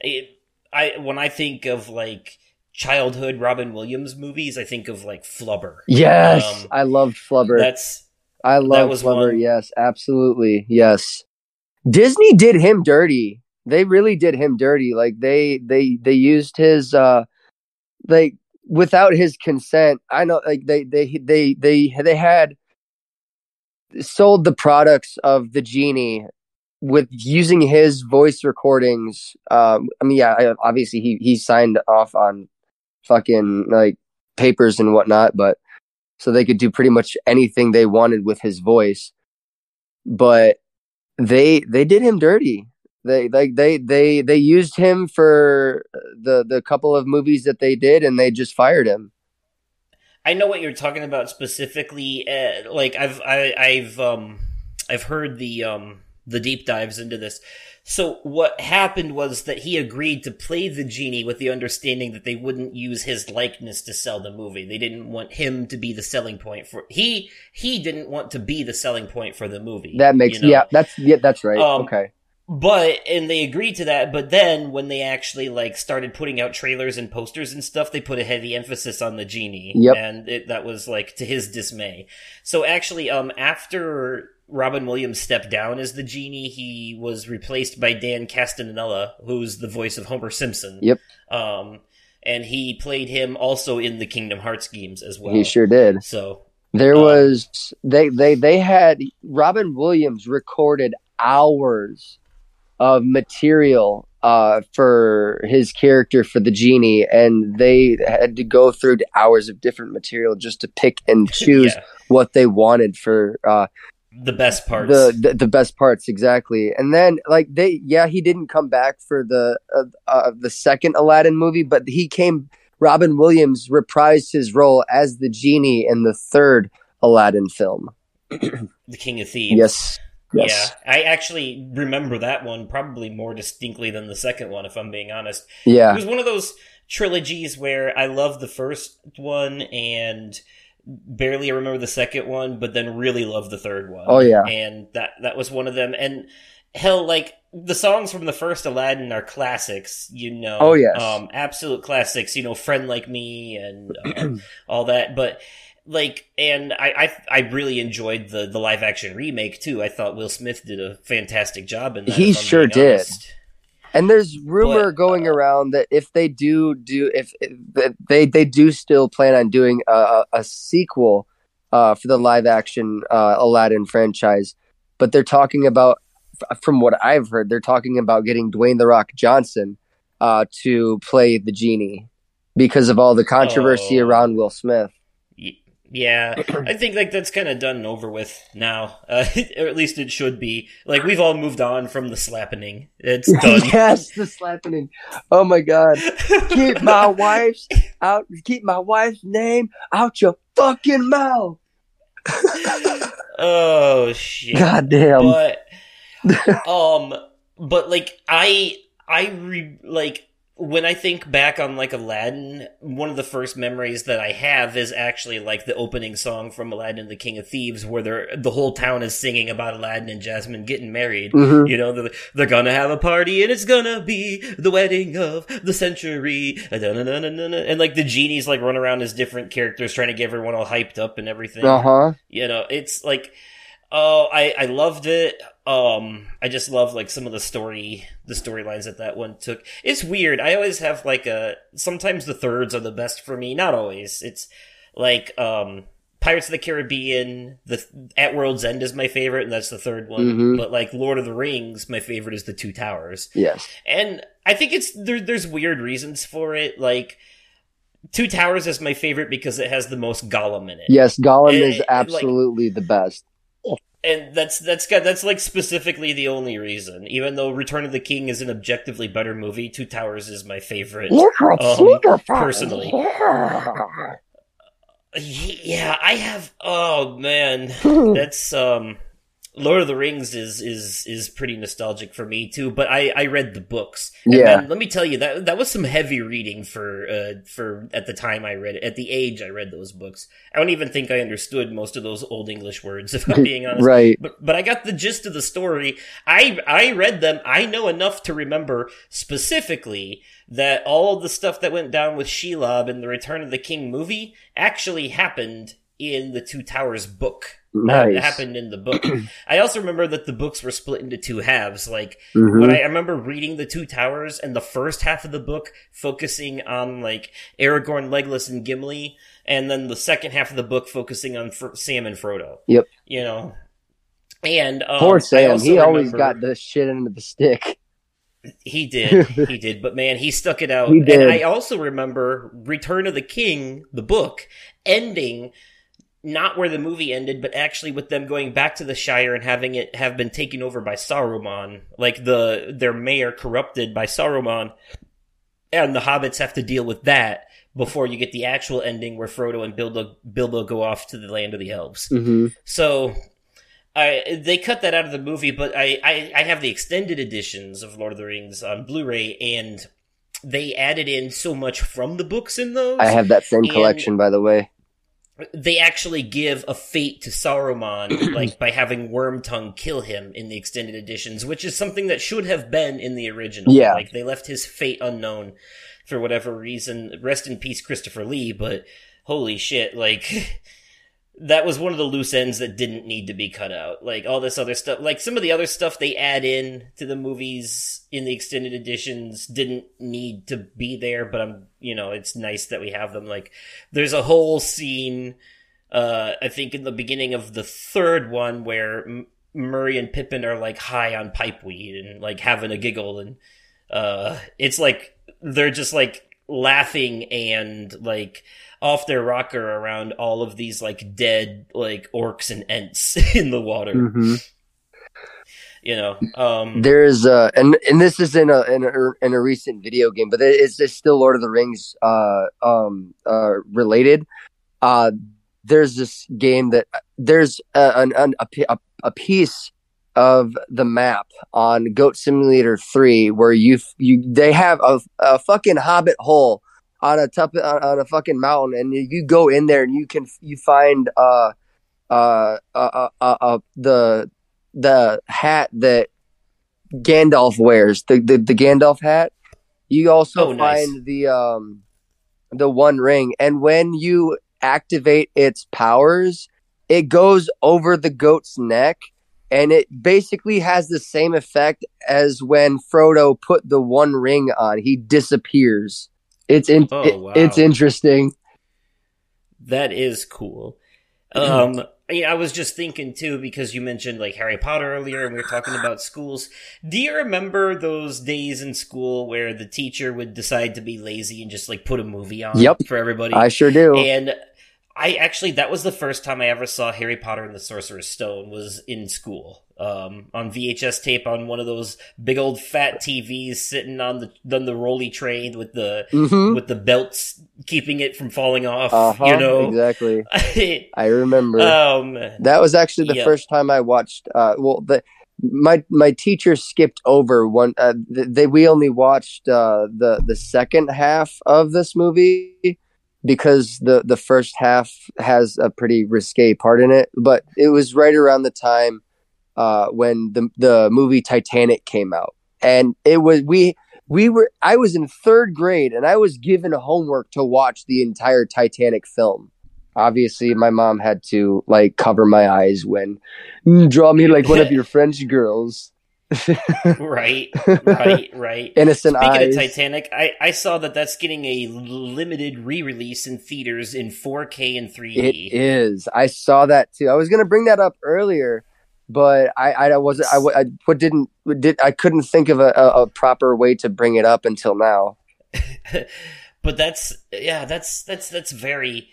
it, I when I think of like childhood Robin Williams movies, I think of like Flubber. Yes, um, I loved Flubber. That's I love that Flubber. One. Yes, absolutely. Yes, Disney did him dirty. They really did him dirty. Like they they they used his uh, like without his consent. I know, like they they they they they had sold the products of the genie with using his voice recordings. um, I mean, yeah, I, obviously he, he signed off on fucking like papers and whatnot, but so they could do pretty much anything they wanted with his voice. But they they did him dirty. They like they they they used him for the the couple of movies that they did, and they just fired him. I know what you're talking about specifically. Uh, like I've I, I've um I've heard the um. the deep dives into this. So what happened was that he agreed to play the genie with the understanding that they wouldn't use his likeness to sell the movie. They didn't want him to be the selling point for he. He didn't want to be the selling point for the movie. That makes you know? yeah. That's yeah. That's right. Um, okay. But and they agreed to that. But then when they actually like started putting out trailers and posters and stuff, they put a heavy emphasis on the genie. Yep. And it, that was like to his dismay. So actually, um, after Robin Williams stepped down as the genie, he was replaced by Dan Castellaneta, who's the voice of Homer Simpson. Yep. Um, and he played him also in the Kingdom Hearts games as well. He sure did. So there um, was they, they they had Robin Williams recorded hours of material uh, for his character for the genie, and they had to go through hours of different material just to pick and choose yeah. what they wanted for. Uh, The best parts. The, the the best parts, exactly. And then, like they, yeah, he didn't come back for the uh, uh, the second Aladdin movie, but he came. Robin Williams reprised his role as the genie in the third Aladdin film, The King of Thieves. Yes, yes. Yeah, I actually remember that one probably more distinctly than the second one, if I'm being honest. Yeah, it was one of those trilogies where I loved the first one and barely remember the second one, but then really loved the third one. Oh yeah, and that that was one of them. And hell, like the songs from the first Aladdin are classics, you know. Oh yes, um, absolute classics. You know, "Friend Like Me" and um, all that. But like, and I, I I really enjoyed the the live action remake too. I thought Will Smith did a fantastic job in that. He sure did. Honest. And there's rumor but, going uh, around that if they do do if, if they they do still plan on doing a, a sequel uh, for the live action uh, Aladdin franchise, but they're talking about, from what I've heard, they're talking about getting Dwayne The Rock Johnson uh, to play the genie because of all the controversy oh, around Will Smith. Yeah, I think like that's kind of done and over with now, uh, or at least it should be. Like we've all moved on from the slappening. It's done. Yes, the slappening. Oh my god! Keep my wife's out. Keep my wife's name out your fucking mouth. Oh shit! Goddamn. But um, but like I, I re- like. When I think back on, like, Aladdin, one of the first memories that I have is actually, like, the opening song from Aladdin and the King of Thieves, where they're, the whole town is singing about Aladdin and Jasmine getting married. Mm-hmm. You know, they're, they're gonna have a party, and it's gonna be the wedding of the century. And, like, the genies, like, run around as different characters, trying to get everyone all hyped up and everything. Uh-huh. You know, it's, like, oh, I, I loved it. Um, I just love, like, some of the story, the storylines that that one took. It's weird. I always have, like, a, sometimes the thirds are the best for me. Not always. It's, like, um, Pirates of the Caribbean, the, At World's End is my favorite, and that's the third one. Mm-hmm. But, like, Lord of the Rings, my favorite is the Two Towers. Yes. And I think it's, there, there's weird reasons for it, like, Two Towers is my favorite because it has the most Gollum in it. Yes, Gollum and, is absolutely like, the best. And that's that's got that's like specifically the only reason. Even though Return of the King is an objectively better movie, Two Towers is my favorite. Um, personally, yeah. yeah, I have. Oh man, that's um, Lord of the Rings is is is pretty nostalgic for me too, but I, I read the books. And yeah. Then, let me tell you that that was some heavy reading for uh, for at the time I read it, at the age I read those books. I don't even think I understood most of those Old English words, if I'm being honest. Right. But but I got the gist of the story. I I read them. I know enough to remember specifically that all of the stuff that went down with Shelob in the Return of the King movie actually happened in the Two Towers book. Nice. That happened in the book. I also remember that the books were split into two halves. Like, mm-hmm. when I, I remember reading The Two Towers and the first half of the book focusing on, like, Aragorn, Legolas, and Gimli, and then the second half of the book focusing on Fro- Sam and Frodo. Yep. You know? And, um, poor Sam. He always got the shit into the stick. He did. He did. But, man, he stuck it out. He did. And I also remember Return of the King, the book, ending not where the movie ended, but actually with them going back to the Shire and having it have been taken over by Saruman, like the their mayor corrupted by Saruman, and the hobbits have to deal with that before you get the actual ending where Frodo and Bilbo, Bilbo go off to the land of the elves. Mm-hmm. So I, they cut that out of the movie, but I, I, I have the extended editions of Lord of the Rings on Blu-ray, and they added in so much from the books in those. I have that same and, collection, by the way. They actually give a fate to Saruman, like, by having Wormtongue kill him in the extended editions, which is something that should have been in the original. Yeah. Like, they left his fate unknown for whatever reason. Rest in peace, Christopher Lee, but holy shit, like, that was one of the loose ends that didn't need to be cut out. Like, all this other stuff, like, some of the other stuff they add in to the movies in the extended editions didn't need to be there, but I'm, you know, it's nice that we have them. Like, there's a whole scene, uh, I think in the beginning of the third one where M- Murray and Pippin are, like, high on pipeweed and, like, having a giggle, and, uh, it's like, they're just, like, laughing and, like, off their rocker around all of these, like, dead, like, orcs and Ents in the water. Mm-hmm. You know, um, there's uh, and and this is in a in a in a recent video game, but it's it's still Lord of the Rings uh um uh related. Uh, there's this game that there's a an a, a piece of the map on Goat Simulator three where you you they have a a fucking hobbit hole on a top on a fucking mountain, and you go in there and you can you find uh uh uh uh, uh the the hat that Gandalf wears, the the, the Gandalf hat. You also oh, nice. find the um the One Ring, and when you activate its powers, it goes over the goat's neck. And it basically has the same effect as when Frodo put the One Ring on. He disappears. It's in- oh, wow. It's interesting. That is cool. Um, yeah, I was just thinking, too, because you mentioned, like, Harry Potter earlier, and we were talking about schools. Do you remember those days in school where the teacher would decide to be lazy and just, like, put a movie on yep. for everybody? I sure do. And I actually, that was the first time I ever saw Harry Potter and the Sorcerer's Stone was in school, um, on V H S tape on one of those big old fat T Vs sitting on the, on the rolly train with the, mm-hmm. with the belts keeping it from falling off, uh-huh, you know? Exactly. I remember. Um, that was actually the yeah. first time I watched, uh, well, the, my, my teacher skipped over one, uh, they, we only watched, uh, the, the second half of this movie, because the, the first half has a pretty risque part in it. But it was right around the time uh, when the the movie Titanic came out. And it was we we were I was in third grade, and I was given homework to watch the entire Titanic film. Obviously, my mom had to, like, cover my eyes when draw me like one of your French girls. right, right, right. Innocent Speaking eyes. Of Titanic, I, I saw that that's getting a limited re-release in theaters in four K and three D. It is. I saw that too. I was going to bring that up earlier, but I, I wasn't. I, I what didn't did I couldn't think of a, a, a proper way to bring it up until now. But that's yeah. That's that's that's very.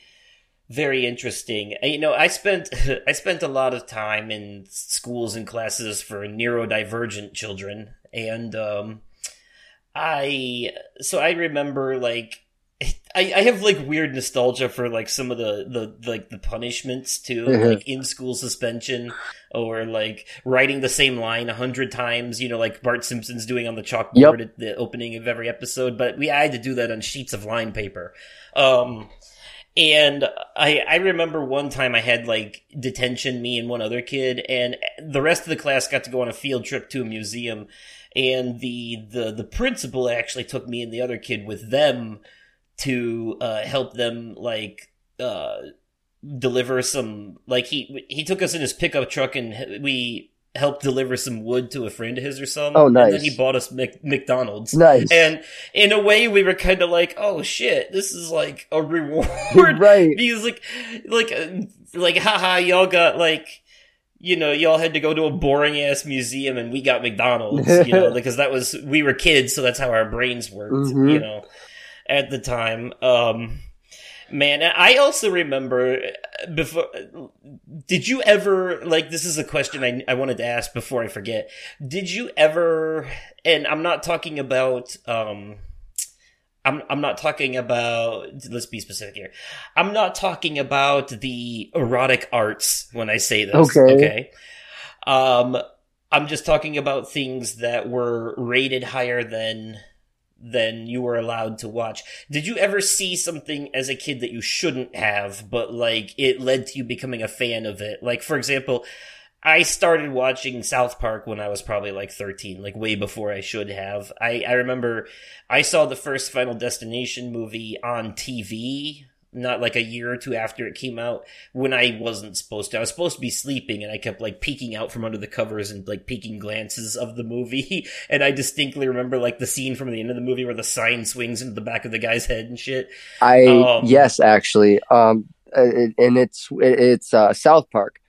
Very interesting. You know, I spent I spent a lot of time in schools and classes for neurodivergent children, and um, I so I remember like I, I have like weird nostalgia for like some of the, the like the punishments too, mm-hmm. like in school suspension or like writing the same line a hundred times, you know, like Bart Simpson's doing on the chalkboard yep. at the opening of every episode. But we I had to do that on sheets of line paper. Um, and I I remember one time I had like detention, me and one other kid, and the rest of the class got to go on a field trip to a museum, and the the the principal actually took me and the other kid with them to uh, help them, like, uh, deliver some, like, he he took us in his pickup truck and we helped deliver some wood to a friend of his or something. Oh, nice. And then he bought us Mac- McDonald's. Nice. And in a way, we were kind of like, oh, shit, this is, like, a reward. Right. Because, like, like, like, haha, y'all got, like, you know, y'all had to go to a boring-ass museum and we got McDonald's, you know, because that was, we were kids, so that's how our brains worked, mm-hmm. you know. At the time, um, man, I also remember before, did you ever, like, this is a question I, I wanted to ask before I forget. Did you ever, and I'm not talking about, um, I'm, I'm not talking about, let's be specific here. I'm not talking about the erotic arts when I say this. Okay. Okay. Um, I'm just talking about things that were rated higher than, than you were allowed to watch. Did you ever see something as a kid that you shouldn't have, but, like, it led to you becoming a fan of it? Like, for example, I started watching South Park when I was probably, like, thirteen, like, way before I should have. I, I remember I saw the first Final Destination movie on T V, not, like, a year or two after it came out, when I wasn't supposed to. I was supposed to be sleeping, and I kept, like, peeking out from under the covers and, like, peeking glances of the movie. And I distinctly remember, like, the scene from the end of the movie where the sign swings into the back of the guy's head and shit. I um, yes, actually. Um, and it's it's uh, South Park.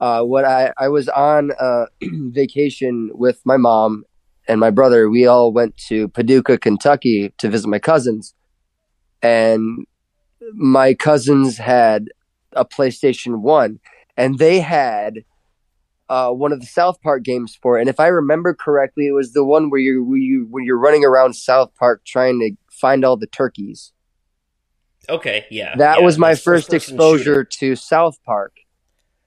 Uh, what I I was on uh, vacation with my mom and my brother. We all went to Paducah, Kentucky, to visit my cousins, and my cousins had a PlayStation one, and they had uh, one of the South Park games for it. And if I remember correctly, it was the one where you, where you when you're running around South Park trying to find all the turkeys. Okay, yeah. That yeah, was my first, first exposure shooter. to South Park.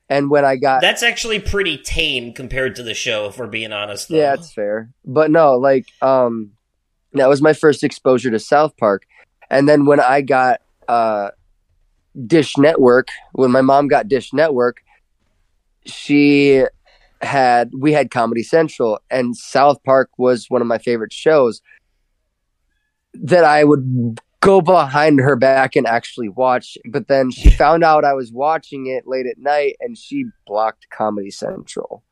And when I got... That's actually pretty tame compared to the show, if we're being honest, though. Yeah, that's fair. But no, like, um, that was my first exposure to South Park. And then when I got Uh, Dish Network. When my mom got Dish Network, she had we had Comedy Central, and South Park was one of my favorite shows that I would go behind her back and actually watch. But then she found out I was watching it late at night, and she blocked Comedy Central.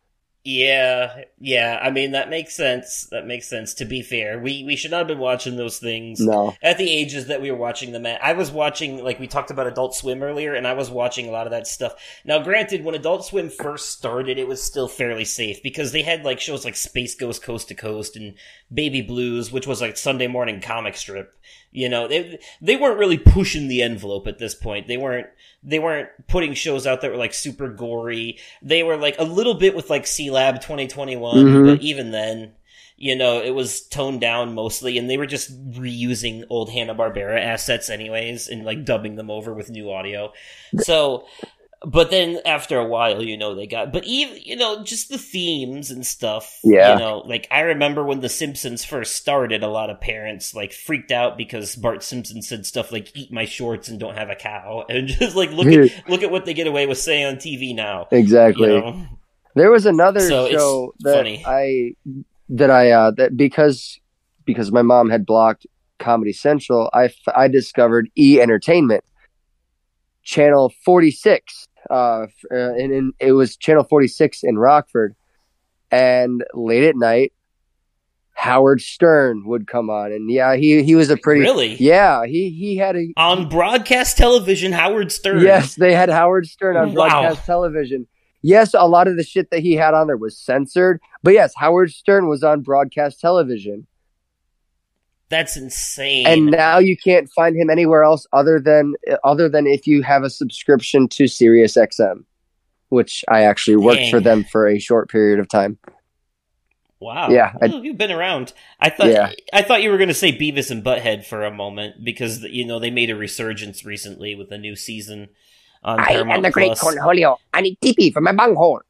Yeah, yeah. I mean, that makes sense. That makes sense, to be fair. We we should not have been watching those things no. at the ages that we were watching them at. I was watching, like, we talked about Adult Swim earlier, and I was watching a lot of that stuff. Now, granted, when Adult Swim first started, it was still fairly safe, because they had, like, shows like Space Ghost Coast to Coast and Baby Blues, which was, like, Sunday morning comic strip. You know, they they weren't really pushing the envelope at this point. They weren't they weren't putting shows out that were, like, super gory. They were, like, a little bit with, like, C-Lab twenty twenty-one, mm-hmm. but even then, you know, it was toned down mostly, and they were just reusing old Hanna-Barbera assets anyways and, like, dubbing them over with new audio. So... But then after a while, you know, they got, but even, you know, just the themes and stuff, yeah. you know, like I remember when The Simpsons first started, a lot of parents like freaked out because Bart Simpson said stuff like, eat my shorts and don't have a cow. And just like, look at, look at what they get away with saying on T V now. Exactly. You know? There was another so show that funny. I, that I, uh, that because, because my mom had blocked Comedy Central, I, I discovered E! Entertainment, Channel forty-six. Uh, and, and it was Channel forty-six in Rockford, and late at night, Howard Stern would come on, and yeah, he he was a pretty really yeah he he had a on broadcast television Howard Stern. Yes, they had Howard Stern on wow. broadcast television. Yes, a lot of the shit that he had on there was censored, but yes, Howard Stern was on broadcast television. That's insane. And now you can't find him anywhere else other than other than if you have a subscription to SiriusXM, which I actually worked Dang. for them for a short period of time. Wow. Yeah. I, oh, you've been around. I thought yeah. I thought you were going to say Beavis and Butthead for a moment because, you know, they made a resurgence recently with a new season on I Paramount Plus. I am the great Cornholio. I need teepee for my bunghole.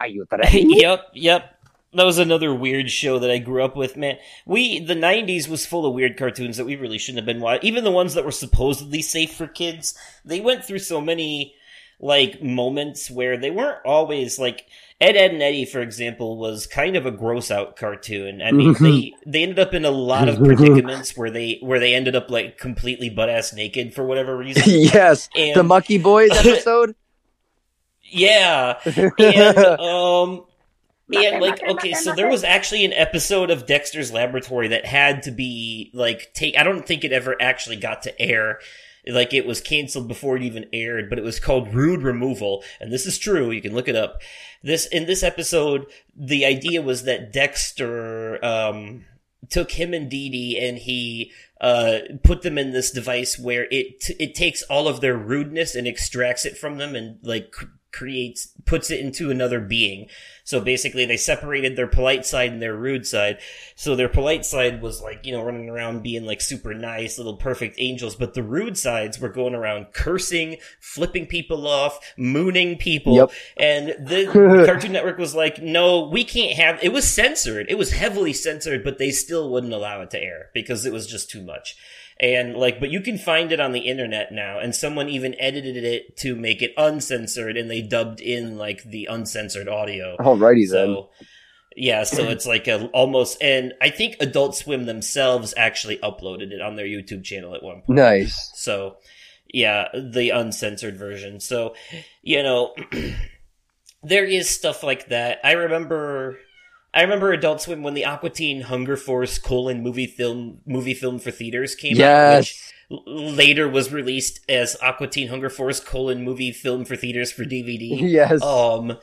Are you threatening me? Yep, yep. That was another weird show that I grew up with, man. We, the nineties was full of weird cartoons that we really shouldn't have been watching. Even the ones that were supposedly safe for kids, they went through so many, like, moments where they weren't always, like, Ed, Ed, and Eddie, for example, was kind of a gross-out cartoon. I mean, mm-hmm. they, they ended up in a lot of predicaments where they where they ended up, like, completely butt-ass naked for whatever reason. Yes, and the Mucky Boys episode. Yeah, and, um... And, like, okay, so there was actually an episode of Dexter's Laboratory that had to be, like, take. I don't think it ever actually got to air. Like, it was canceled before it even aired, but it was called Rude Removal. And this is true. You can look it up. This in this episode, the idea was that Dexter um, took him and Dee Dee and he uh, put them in this device where it t- it takes all of their rudeness and extracts it from them and, like, creates puts it into another being. So basically they separated their polite side and their rude side. So their polite side was like, you know, running around being like super nice little perfect angels, but the rude sides were going around cursing, flipping people off, mooning people. Yep. And the Cartoon Network was like, no, we can't have it. Was censored, it was heavily censored, but they still wouldn't allow it to air because it was just too much. And, like, but you can find it on the internet now, and someone even edited it to make it uncensored, and they dubbed in, like, the uncensored audio. Alrighty, so, then. Yeah, so it's like a almost, and I think Adult Swim themselves actually uploaded it on their YouTube channel at one point. Nice. So, yeah, the uncensored version. So, you know, there is stuff like that. I remember... I remember Adult Swim when the Aqua Teen Hunger Force colon movie film movie film for theaters came yes. out, which later was released as Aqua Teen Hunger Force colon movie film for theaters for D V D. Yes. Um,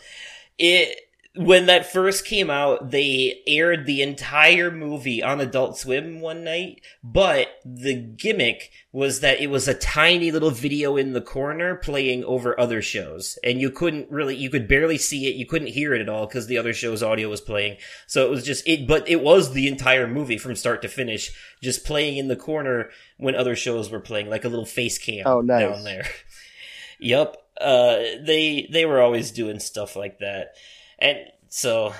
it when that first came out, they aired the entire movie on Adult Swim one night, but the gimmick was that it was a tiny little video in the corner playing over other shows. And you couldn't really, you could barely see it. You couldn't hear it at all because the other show's audio was playing. So it was just it, but it was the entire movie from start to finish, just playing in the corner when other shows were playing, like a little face cam oh, nice. down there. Yep. Uh, they, they were always doing stuff like that. And so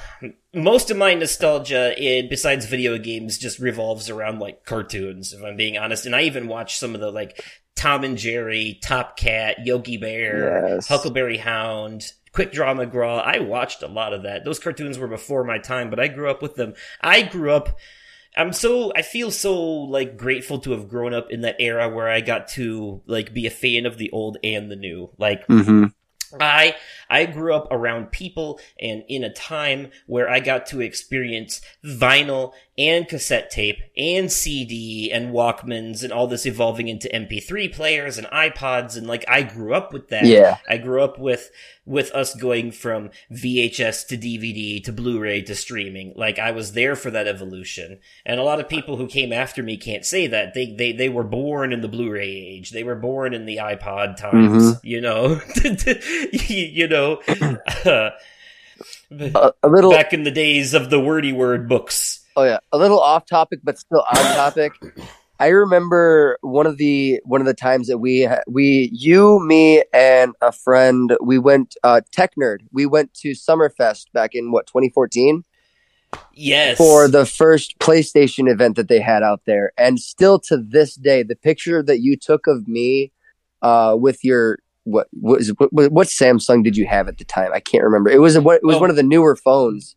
most of my nostalgia, in, besides video games, just revolves around, like, cartoons, if I'm being honest. And I even watch some of the, like, Tom and Jerry, Top Cat, Yogi Bear, yes. Huckleberry Hound, Quick Draw McGraw. I watched a lot of that. Those cartoons were before my time, but I grew up with them. I grew up... I'm so, I feel so, like, grateful to have grown up in that era where I got to, like, be a fan of the old and the new. Like... Mm-hmm. I I grew up around people and in a time where I got to experience vinyl and cassette tape and C D and Walkmans and all this evolving into M P three players and iPods, and, like, I grew up with that. Yeah. I grew up with with us going from V H S to D V D to Blu-ray to streaming. Like, I was there for that evolution. And a lot of people who came after me can't say that. They they, they were born in the Blu-ray age. They were born in the iPod times, mm-hmm. you know? you know? Uh, a, a little back in the days of the wordy word books. Oh yeah, a little off topic, but still on topic. I remember one of the one of the times that we we you me and a friend we went uh, Tech Nerd. We went to Summerfest back in what twenty fourteen. Yes, for the first PlayStation event that they had out there, and still to this day, the picture that you took of me uh, with your what what, what what Samsung did you have at the time? I can't remember. It was a, it was oh. one of the newer phones.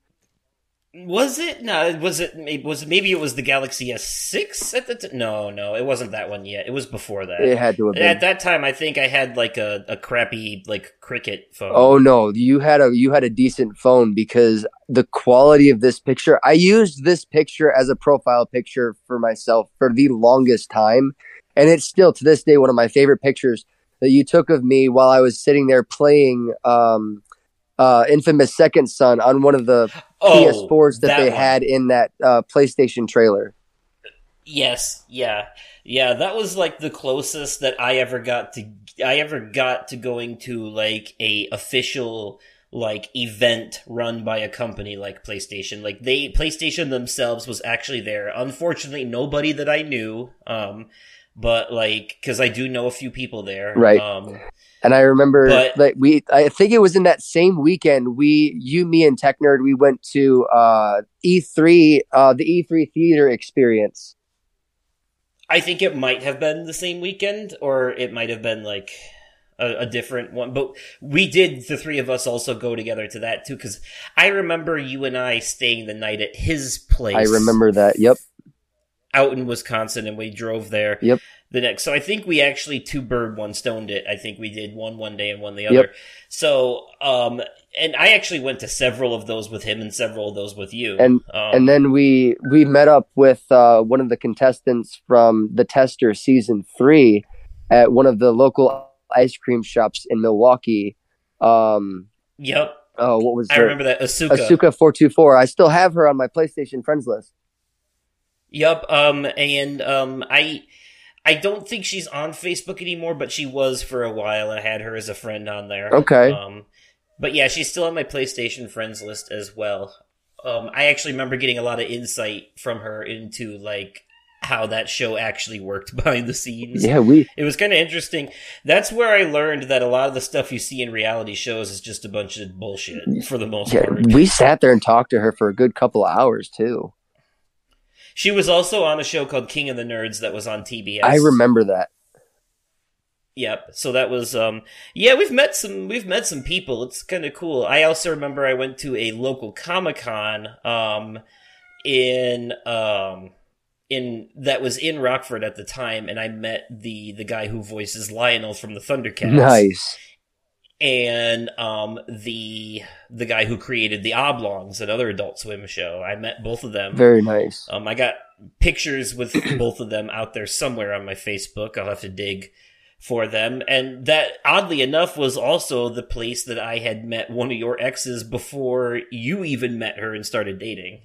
Was it? No, was it? Was it, maybe it was the Galaxy S six at the t- No, no, it wasn't that one yet. It was before that. It had to have been. At that time, I think I had like a, a crappy like Cricket phone. Oh no, you had a you had a decent phone because the quality of this picture. I used this picture as a profile picture for myself for the longest time, and it's still to this day one of my favorite pictures that you took of me while I was sitting there playing. Um, Uh, Infamous Second Son on one of the oh, P S fours that, that they one. had in that uh, PlayStation trailer. Yes, yeah, yeah. That was like the closest that I ever got to. I ever got to going to like a official like event run by a company like PlayStation. Like they, PlayStation themselves was actually there. Unfortunately, nobody that I knew, um, but like, cause I do know a few people there. Right. Um, and I remember but, like we, I think it was in that same weekend, we, you, me and Tech Nerd, we went to, uh, E three, uh, the E three theater experience. I think it might have been the same weekend, or it might have been like a, a different one. But we did, the three of us also go together to that too, because I remember you and I staying the night at his place. I remember that, yep. Out in Wisconsin, and we drove there yep. the next. So I think we actually two bird, one stoned it. I think we did one one day and one the other. Yep. So, um, and I actually went to several of those with him and several of those with you. And um, and then we we met up with uh, one of the contestants from The Tester season three at one of the local ice cream shops in Milwaukee. Um, yep. Oh, what was I her? remember that Asuka Asuka four two four. I still have her on my PlayStation friends list. Yep. Um, and um, I. I don't think she's on Facebook anymore, but she was for a while. I had her as a friend on there. Okay. Um, but yeah, she's still on my PlayStation friends list as well. Um, I actually remember getting a lot of insight from her into like how that show actually worked behind the scenes. Yeah, we. It was kind of interesting. That's where I learned that a lot of the stuff you see in reality shows is just a bunch of bullshit for the most yeah, part. We sat there and talked to her for a good couple of hours too. She was also on a show called King of the Nerds that was on T B S. I remember that. Yep. So that was, um, yeah, we've met some, we've met some people. It's kind of cool. I also remember I went to a local Comic-Con, um, in, um, in, that was in Rockford at the time. And I met the, the guy who voices Lionel from the Thundercats. Nice. And um, the the guy who created the Oblongs, another Adult Swim show. I met both of them. Very nice. Um, I got pictures with both of them out there somewhere on my Facebook. I'll have to dig for them. And that, oddly enough, was also the place that I had met one of your exes before you even met her and started dating.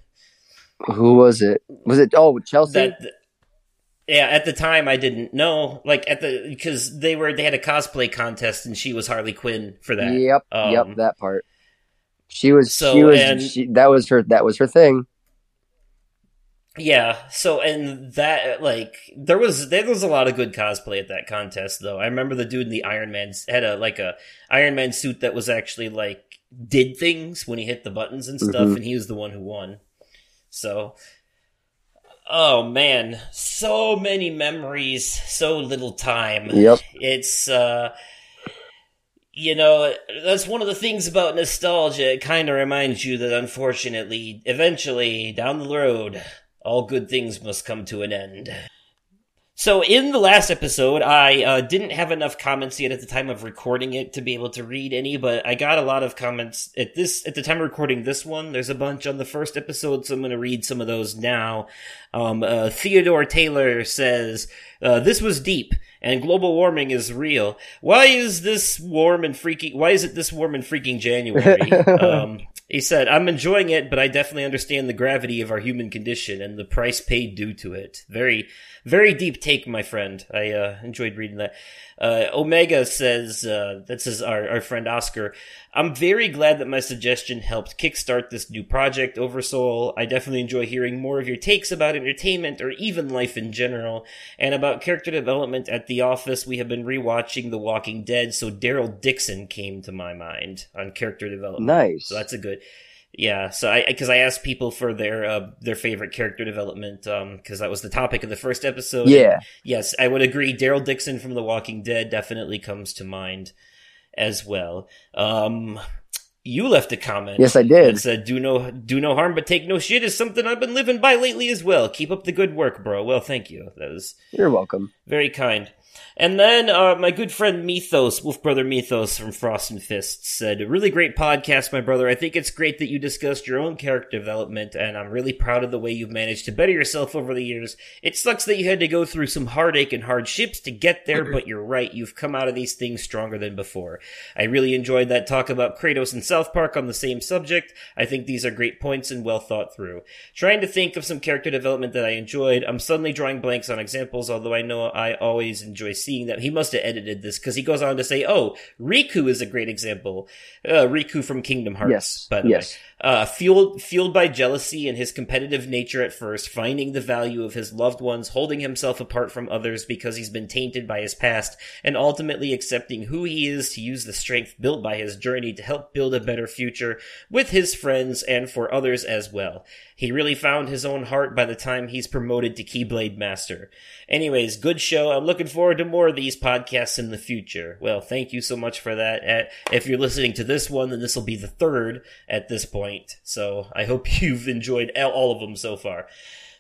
Who was it? Was it, oh, Chelsea? That, th- Yeah, at the time I didn't know, like at the because they were they had a cosplay contest and she was Harley Quinn for that. Yep, um, yep, that part. She was, so, she was, and, she, that was her, that was her thing. Yeah. So and that like there was there was a lot of good cosplay at that contest though. I remember the dude in the Iron Man had a like a Iron Man suit that was actually like did things when he hit the buttons and stuff, mm-hmm. and he was the one who won. So. Oh man, so many memories, so little time. Yep. It's, uh, you know, that's one of the things about nostalgia. It kind of reminds you that unfortunately, eventually, down the road, all good things must come to an end. So in the last episode, I uh, didn't have enough comments yet at the time of recording it to be able to read any, but I got a lot of comments at this at the time of recording this one. There's a bunch on the first episode, so I'm going to read some of those now. Um, uh, Theodore Taylor says, uh, this was deep, and global warming is real. Why is this warm and freaking? Why is it this warm and freaking January? um, he said, I'm enjoying it, but I definitely understand the gravity of our human condition and the price paid due to it. Very... Very deep take, my friend. I uh, enjoyed reading that. Uh, Omega says, uh, this is our, our friend Oscar, I'm very glad that my suggestion helped kickstart this new project, Oversoul. I definitely enjoy hearing more of your takes about entertainment or even life in general. And about character development at the office, we have been rewatching The Walking Dead, so Daryl Dixon came to my mind on character development. Nice. So that's a good... Yeah, so I because I asked people for their uh, their favorite character development because um, that was the topic of the first episode. Yeah, and yes, I would agree. Daryl Dixon from The Walking Dead definitely comes to mind as well. Um, you left a comment. Yes, I did. That said, "Do no do no harm, but take no shit" is something I've been living by lately as well. Keep up the good work, bro. Well, thank you. That was you're welcome. Very kind. And then uh, my good friend Mythos, Wolf Brother Mythos from Frost and Fist, said, a really great podcast, my brother. I think it's great that you discussed your own character development, and I'm really proud of the way you've managed to better yourself over the years. It sucks that you had to go through some heartache and hardships to get there, but you're right. You've come out of these things stronger than before. I really enjoyed that talk about Kratos and South Park on the same subject. I think these are great points and well thought through. Trying to think of some character development that I enjoyed. I'm suddenly drawing blanks on examples, although I know I always enjoy seeing that. He must have edited this because he goes on to say, oh, Riku is a great example. Uh, Riku from Kingdom Hearts, yes, by the yes. way. Uh, fueled, fueled by jealousy and his competitive nature at first, finding the value of his loved ones, holding himself apart from others because he's been tainted by his past, and ultimately accepting who he is to use the strength built by his journey to help build a better future with his friends and for others as well. He really found his own heart by the time he's promoted to Keyblade Master. Anyways, good show. I'm looking forward to more of these podcasts in the future. Well, thank you so much for that. If you're listening to this one, then this will be the third at this point. So I hope you've enjoyed all of them so far.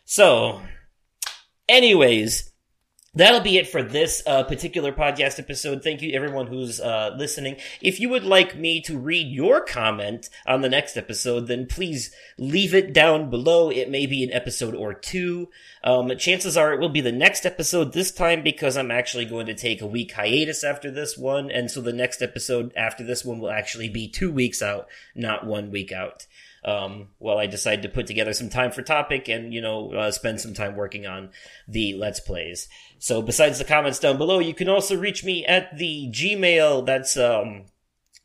So, anyways, that'll be it for this uh, particular podcast episode. Thank you, everyone who's uh, listening. If you would like me to read your comment on the next episode, then please leave it down below. It may be an episode or two. Um, chances are it will be the next episode this time because I'm actually going to take a week hiatus after this one. And so the next episode after this one will actually be two weeks out, not one week out. Um, well, I decided to put together some time for topic and, you know, uh, spend some time working on the Let's Plays. So besides the comments down below, you can also reach me at the Gmail. That's, um,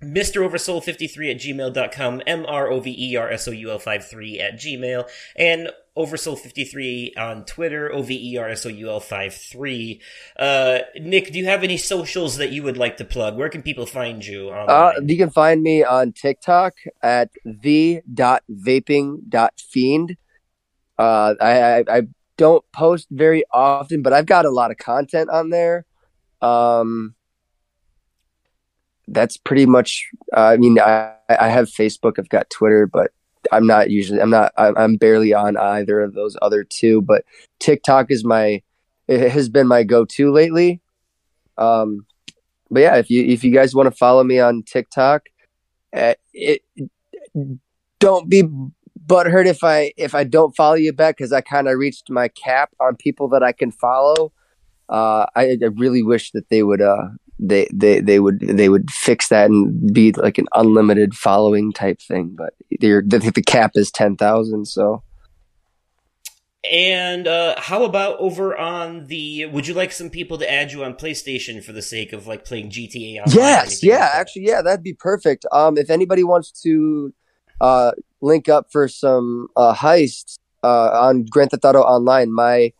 Mister Oversoul fifty-three at gmail dot com, M R O V E R S O U L five three at gmail, and Oversoul fifty-three on Twitter, O V E R S O U L five three. Uh, Nick, do you have any socials that you would like to plug? Where can people find you? Uh, you can find me on TikTok at the dot vaping dot fiend. Uh, I, I, I don't post very often, but I've got a lot of content on there. Um, that's pretty much, uh, I mean, I, I have Facebook, I've got Twitter, but I'm not usually, I'm not, I'm barely on either of those other two, but TikTok is my, it has been my go-to lately. Um, but yeah, if you, if you guys want to follow me on TikTok, uh, it, don't be butthurt if I, if I don't follow you back, cause I kind of reached my cap on people that I can follow. Uh, I, I really wish that they would, uh, They, they they would they would fix that and be like an unlimited following type thing, but they're, they think the cap is ten thousand. So, and uh, how about over on the? Would you like some people to add you on PlayStation for the sake of like playing G T A online? Yes, yeah, like actually, yeah, that'd be perfect. Um, if anybody wants to uh, link up for some uh, heists uh, on Grand Theft Auto Online, my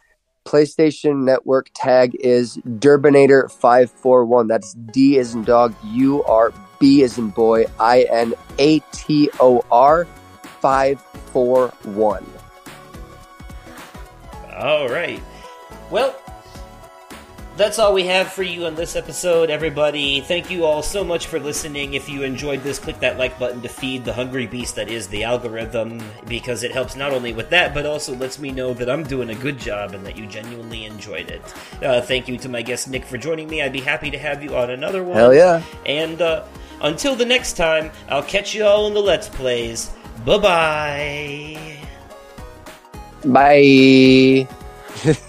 PlayStation Network tag is Durbinator five four one. That's D as in dog, U R B as in boy, I N A T O R five four one. All right. Well, that's all we have for you on this episode, everybody. Thank you all so much for listening. If you enjoyed this, click that like button to feed the hungry beast that is the algorithm, because it helps not only with that, but also lets me know that I'm doing a good job and that you genuinely enjoyed it. Uh, thank you to my guest, Nick, for joining me. I'd be happy to have you on another one. Hell yeah. And uh, until the next time, I'll catch you all in the Let's Plays. Bye-bye. Bye.